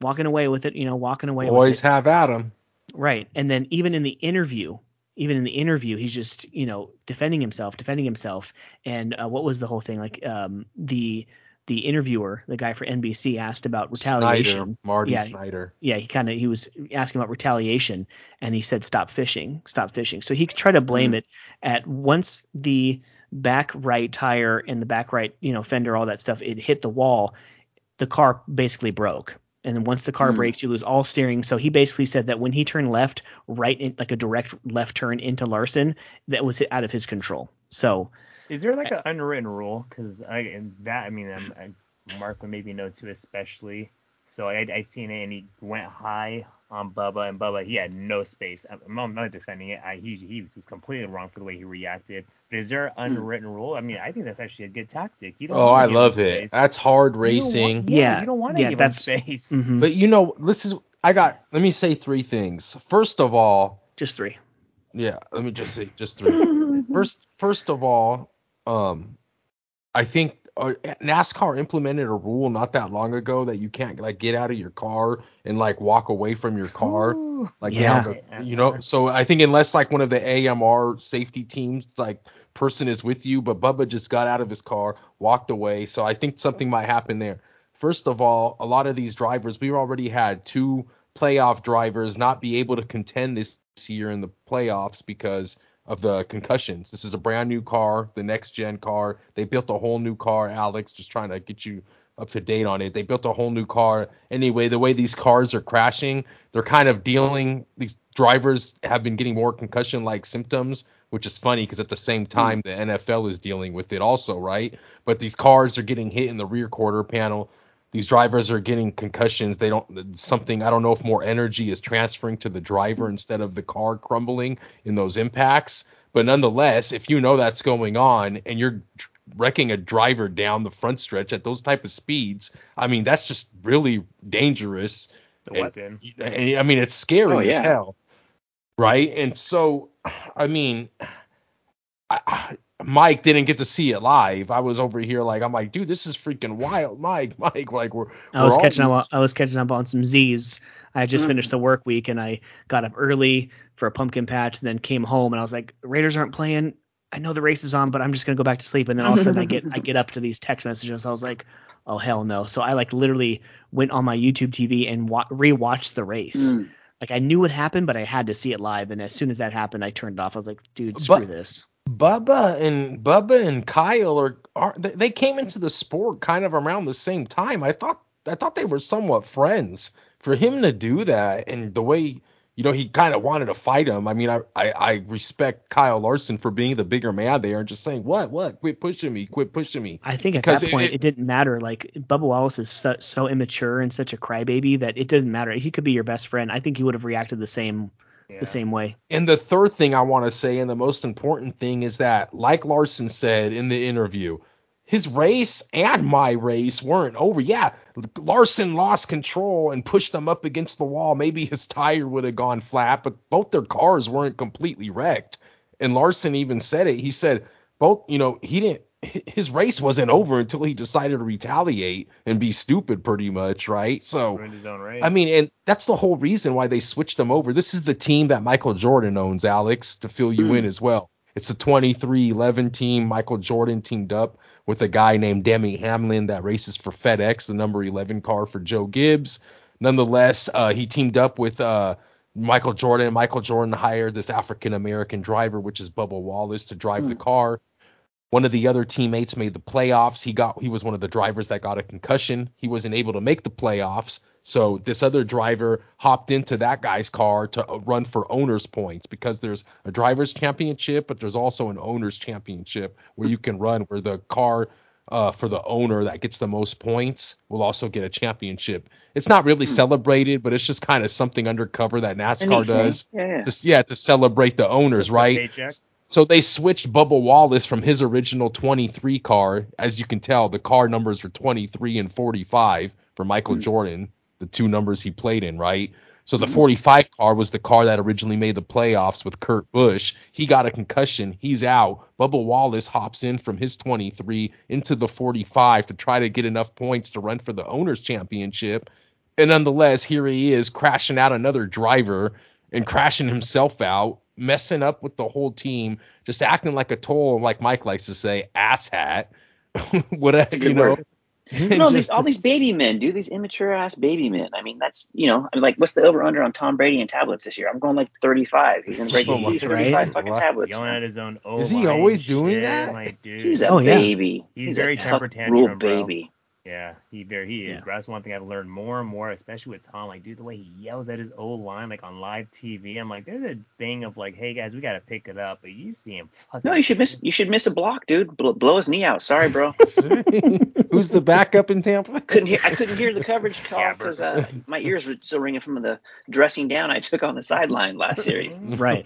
walking away with it, you know, walking away. Always with it. Have at him. Right. And then even in the interview, even in the interview, he's just, you know, defending himself, defending himself. And uh, what was the whole thing? Like um, the the interviewer, the guy for N B C, asked about retaliation. Snyder, Marty yeah, Snyder. Yeah, he kind of he was asking about retaliation, and he said, "Stop fishing, stop fishing." So he tried to blame mm-hmm. it at once the back right tire and the back right, you know, fender, all that stuff. It hit the wall. The car basically broke. And then once the car mm. breaks, you lose all steering. So he basically said that when he turned left, right, in, like a direct left turn into Larson, that was out of his control. So is there like I, an unwritten rule? Because I that I mean, I'm, I, Mark would maybe know too, especially. So I I seen it and he went high on Bubba and Bubba he had no space. I'm, I'm not defending it. I, he he was completely wrong for the way he reacted. But is there an unwritten mm. rule? I mean, I think that's actually a good tactic. You don't oh, I love it. Space. That's hard racing. You want, yeah, yeah, you don't want to yeah, give that's, him space. Mm-hmm. But you know, this is I got. Let me say three things. First of all, just three. Yeah, let me just say just three. first, first of all, um, I think. Uh, NASCAR implemented a rule not that long ago that you can't like get out of your car and like walk away from your car. Ooh, like yeah. now, you know, so I think unless like one of the A M R safety teams like person is with you, but Bubba just got out of his car, walked away. So I think something might happen there. First of all, a lot of these drivers, we already had two playoff drivers not be able to contend this year in the playoffs because of the concussions. This is a brand new car, the next gen car. They built a whole new car, Alex, just trying to get you up to date on it. They built a whole new car. Anyway, the way these cars are crashing, they're kind of dealing, these drivers have been getting more concussion-like symptoms, which is funny because at the same time, the N F L is dealing with it also, right? But these cars are getting hit in the rear quarter panel. These drivers are getting concussions. They don't something. I don't know if more energy is transferring to the driver instead of the car crumbling in those impacts. But nonetheless, if you know that's going on and you're wrecking a driver down the front stretch at those type of speeds, I mean, that's just really dangerous. The and, weapon. And, I mean, it's scary oh, yeah. as hell. Right. And so, I mean, I, I Mike didn't get to see it live. I was over here like I'm like, dude, this is freaking wild, Mike. Mike, like we're. we're I was catching up. I was catching up on some Z's. I just mm. finished the work week and I got up early for a pumpkin patch and then came home and I was like, Raiders aren't playing. I know the race is on, but I'm just gonna go back to sleep. And then all of a sudden I get I get up to these text messages. I was like, oh hell no. So I like literally went on my YouTube T V and wa- rewatched the race. Mm. like I knew what happened, but I had to see it live. And as soon as that happened, I turned it off. I was like, dude, screw but, this. Bubba and Bubba and Kyle are, are they came into the sport kind of around the same time. I thought I thought they were somewhat friends. For him to do that and the way, you know, he kind of wanted to fight him. I mean, I, I, I respect Kyle Larson for being the bigger man there and just saying, what, what, quit pushing me, quit pushing me. I think at because that point it, it, it didn't matter. Like, Bubba Wallace is so, so immature and such a crybaby that it doesn't matter. He could be your best friend. I think he would have reacted the same yeah. the same way. And the third thing I want to say, and the most important thing, is that, like Larson said in the interview, his race and my race weren't over. Yeah, Larson lost control and pushed them up against the wall. Maybe his tire would have gone flat, but both their cars weren't completely wrecked. And Larson even said it. He said, both, you know, he didn't, his race wasn't over until he decided to retaliate and be stupid, pretty much, right? So, I mean, and that's the whole reason why they switched him over. This is the team that Michael Jordan owns, Alex, to fill you mm. in as well. It's a twenty-three eleven team. Michael Jordan teamed up with a guy named Demi Hamlin that races for FedEx, the number eleven car for Joe Gibbs. Nonetheless, uh, he teamed up with uh, Michael Jordan. Michael Jordan hired this African-American driver, which is Bubba Wallace, to drive mm. the car. One of the other teammates made the playoffs. He got he was one of the drivers that got a concussion. He wasn't able to make the playoffs. So this other driver hopped into that guy's car to run for owner's points, because there's a driver's championship, but there's also an owner's championship where you can run, where the car uh, for the owner that gets the most points will also get a championship. It's not really celebrated, but it's just kind of something undercover that NASCAR does. Yeah, yeah. To, yeah, to celebrate the owners, right? So they switched Bubba Wallace from his original twenty-three car. As you can tell, the car numbers are twenty-three and forty-five for Michael mm. Jordan. The two numbers he played in, right? So the forty-five car was the car that originally made the playoffs with Kurt Busch. He got a concussion. He's out. Bubba Wallace hops in from his twenty-three into the forty-five to try to get enough points to run for the owner's championship. And nonetheless, here he is crashing out another driver and crashing himself out, messing up with the whole team, just acting like a total, like Mike likes to say, asshat. Whatever, you know. Word. You know, these, all these baby men, dude, these immature ass baby men. I mean, that's, you know, I mean, like, what's the over under on Tom Brady and tablets this year? I'm going like thirty-five. He's going to break thirty-five right? fucking what? tablets. Yelling at his own. Oh, is he always shit. doing that? Like, dude. He's a oh, baby. Yeah. He's, He's very temper tantrum, bro. Baby. Yeah, he there he is. Yeah. Bro, that's one thing I've learned more and more, especially with Tom. Like, dude, the way he yells at his old line, like on live T V. I'm like, there's a thing of like, hey guys, we gotta pick it up. But you see him fucking. No, you should miss. You should miss a block, dude. Blow, blow his knee out. Sorry, bro. Who's the backup in Tampa? Couldn't hear. I couldn't hear the coverage call because uh, my ears were still ringing from the dressing down I took on the sideline last series. Right.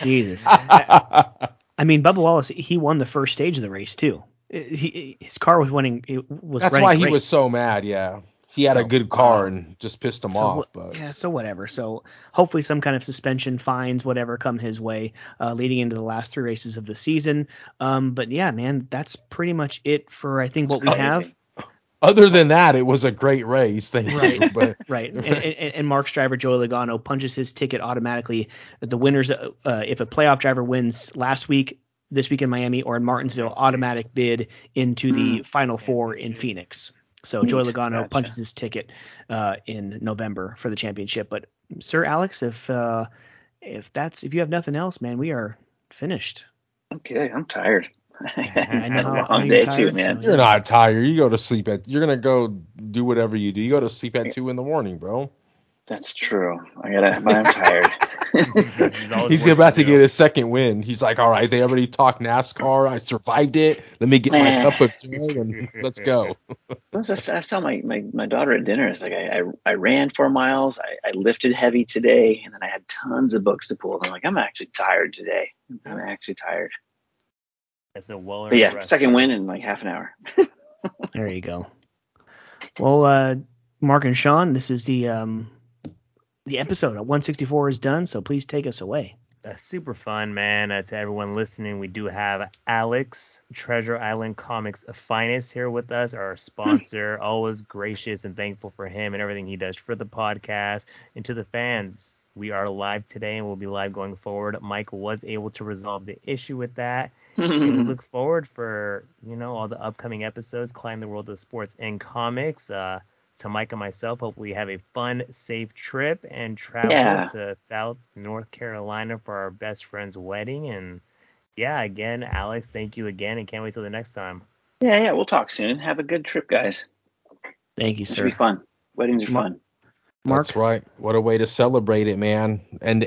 Jesus. I mean, Bubba Wallace, he won the first stage of the race too. He, his car was winning. It was That's why he great. was so mad. Yeah, he had so, a good car and just pissed him so, off. But. Yeah, so whatever. So hopefully some kind of suspension, fines, whatever come his way, uh, leading into the last three races of the season. Um, but yeah, man, that's pretty much it for I think what we have. Other than that, it was a great race. Thank right. you. But. Right. And, and, and Mark's driver, Joey Logano, punches his ticket automatically. The winners, uh, if a playoff driver wins last week, this week in Miami, or in Martinsville, automatic bid into the mm. Final Four in Phoenix. So Joey Logano gotcha. punches his ticket uh, in November for the championship. But Sir Alex, if uh, if that's if you have nothing else, man, we are finished. Okay, I'm tired. I know how, how you're tired, too, man. So, yeah. You're not tired. You go to sleep at. You're gonna go do whatever you do. You go to sleep at two in the morning, bro. That's true. I gotta. I'm tired. He's, He's about to go. get his second win. He's like, all right, they already talked NASCAR. I survived it. Let me get Man. my cup of tea and let's go. I saw my, my, my daughter at dinner. It's like I, I, I ran four miles. I, I lifted heavy today, and then I had tons of books to pull. I'm like, I'm actually tired today. I'm actually tired. That's a well. But yeah, second win in like half an hour. There you go. Well, uh, Mark and Sean, this is the um. The episode at one sixty-four is done, so please take us away. That's super fun, man. Uh, to everyone listening, we do have Alex, Treasure Island Comics Finest, here with us, our sponsor. Always gracious and thankful for him and everything he does for the podcast. And to the fans, we are live today and we'll be live going forward. Mike was able to resolve the issue with that. And we look forward for, you know, all the upcoming episodes, Climb the World of Sports and Comics. Uh, to Mike and myself. Hope we have a fun, safe trip and travel yeah. to South North Carolina for our best friend's wedding. And yeah, again, Alex, thank you again, and can't wait till the next time. Yeah, yeah, we'll talk soon. Have a good trip, guys. Thank you, sir. It should be fun. Weddings are fun. Mark? That's right. What a way to celebrate it, man. And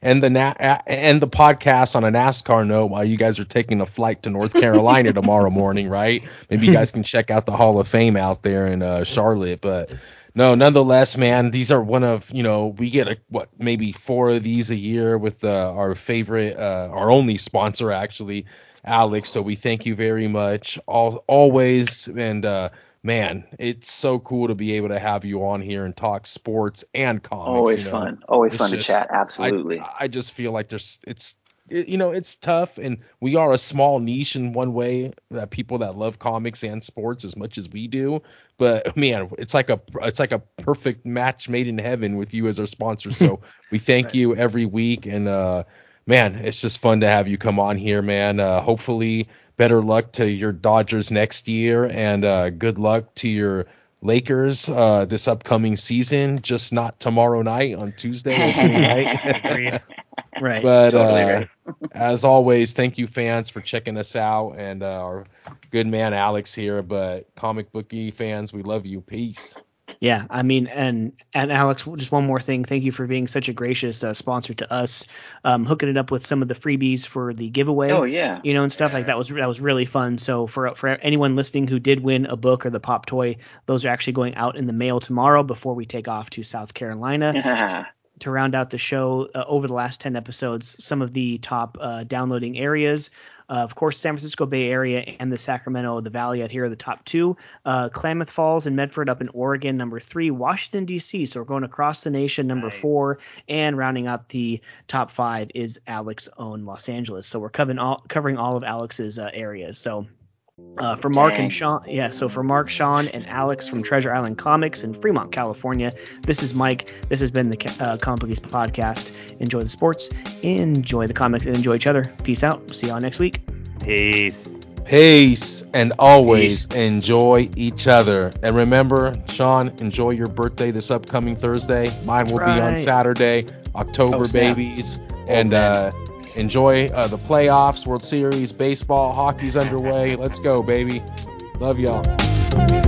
and the na- and the podcast on a NASCAR note while you guys are taking a flight to North Carolina tomorrow morning, right? Maybe you guys can check out the Hall of Fame out there in uh, Charlotte. But no, nonetheless, man, these are one of, you know, we get a, what, maybe four of these a year with uh, our favorite, uh, our only sponsor, actually, Alex. So we thank you very much, all, always, and uh man, it's so cool to be able to have you on here and talk sports and comics. Always you know? fun. Always it's fun just, to chat. Absolutely. I, I just feel like there's it's it, you know, it's tough, and we are a small niche in one way, that people that love comics and sports as much as we do. But man, it's like a it's like a perfect match made in heaven with you as our sponsor. So we thank right. you every week, and uh, man, it's just fun to have you come on here, man. Uh, hopefully. Better luck to your Dodgers next year, and uh, good luck to your Lakers uh, this upcoming season. Just not tomorrow night on Tuesday. Night. Right. But totally uh, right. As always, thank you, fans, for checking us out, and uh, our good man Alex here. But comic bookie fans, we love you. Peace. Yeah, I mean, and and Alex, just one more thing. Thank you for being such a gracious uh, sponsor to us, um, hooking it up with some of the freebies for the giveaway. Oh yeah, you know, and stuff like that was that was really fun. So for for anyone listening who did win a book or the pop toy, those are actually going out in the mail tomorrow before we take off to South Carolina. Yeah. To round out the show, uh, over the last ten episodes, some of the top uh, downloading areas. Uh, of course, San Francisco Bay Area and the Sacramento, the Valley out here are the top two. Uh, Klamath Falls and Medford up in Oregon, number three. Washington, D C, so we're going across the nation, number nice. four. And rounding out the top five is Alex's own Los Angeles. So we're covering all, covering all of Alex's uh, areas. So uh, for Mark Dang. and Sean, yeah, so for Mark, Sean, and Alex from Treasure Island Comics in Fremont, California, this is Mike. This has been the uh, Comic Bookies Podcast. Enjoy the sports, enjoy the comics, and enjoy each other. Peace out. See y'all next week. Peace. Peace, and always Peace. enjoy each other. And remember, Sean, enjoy your birthday this upcoming Thursday. Mine That's will right. be on Saturday, October oh, babies. Oh, and, man. uh, Enjoy uh, the playoffs, World Series, baseball, hockey's underway. Let's go, baby. Love y'all.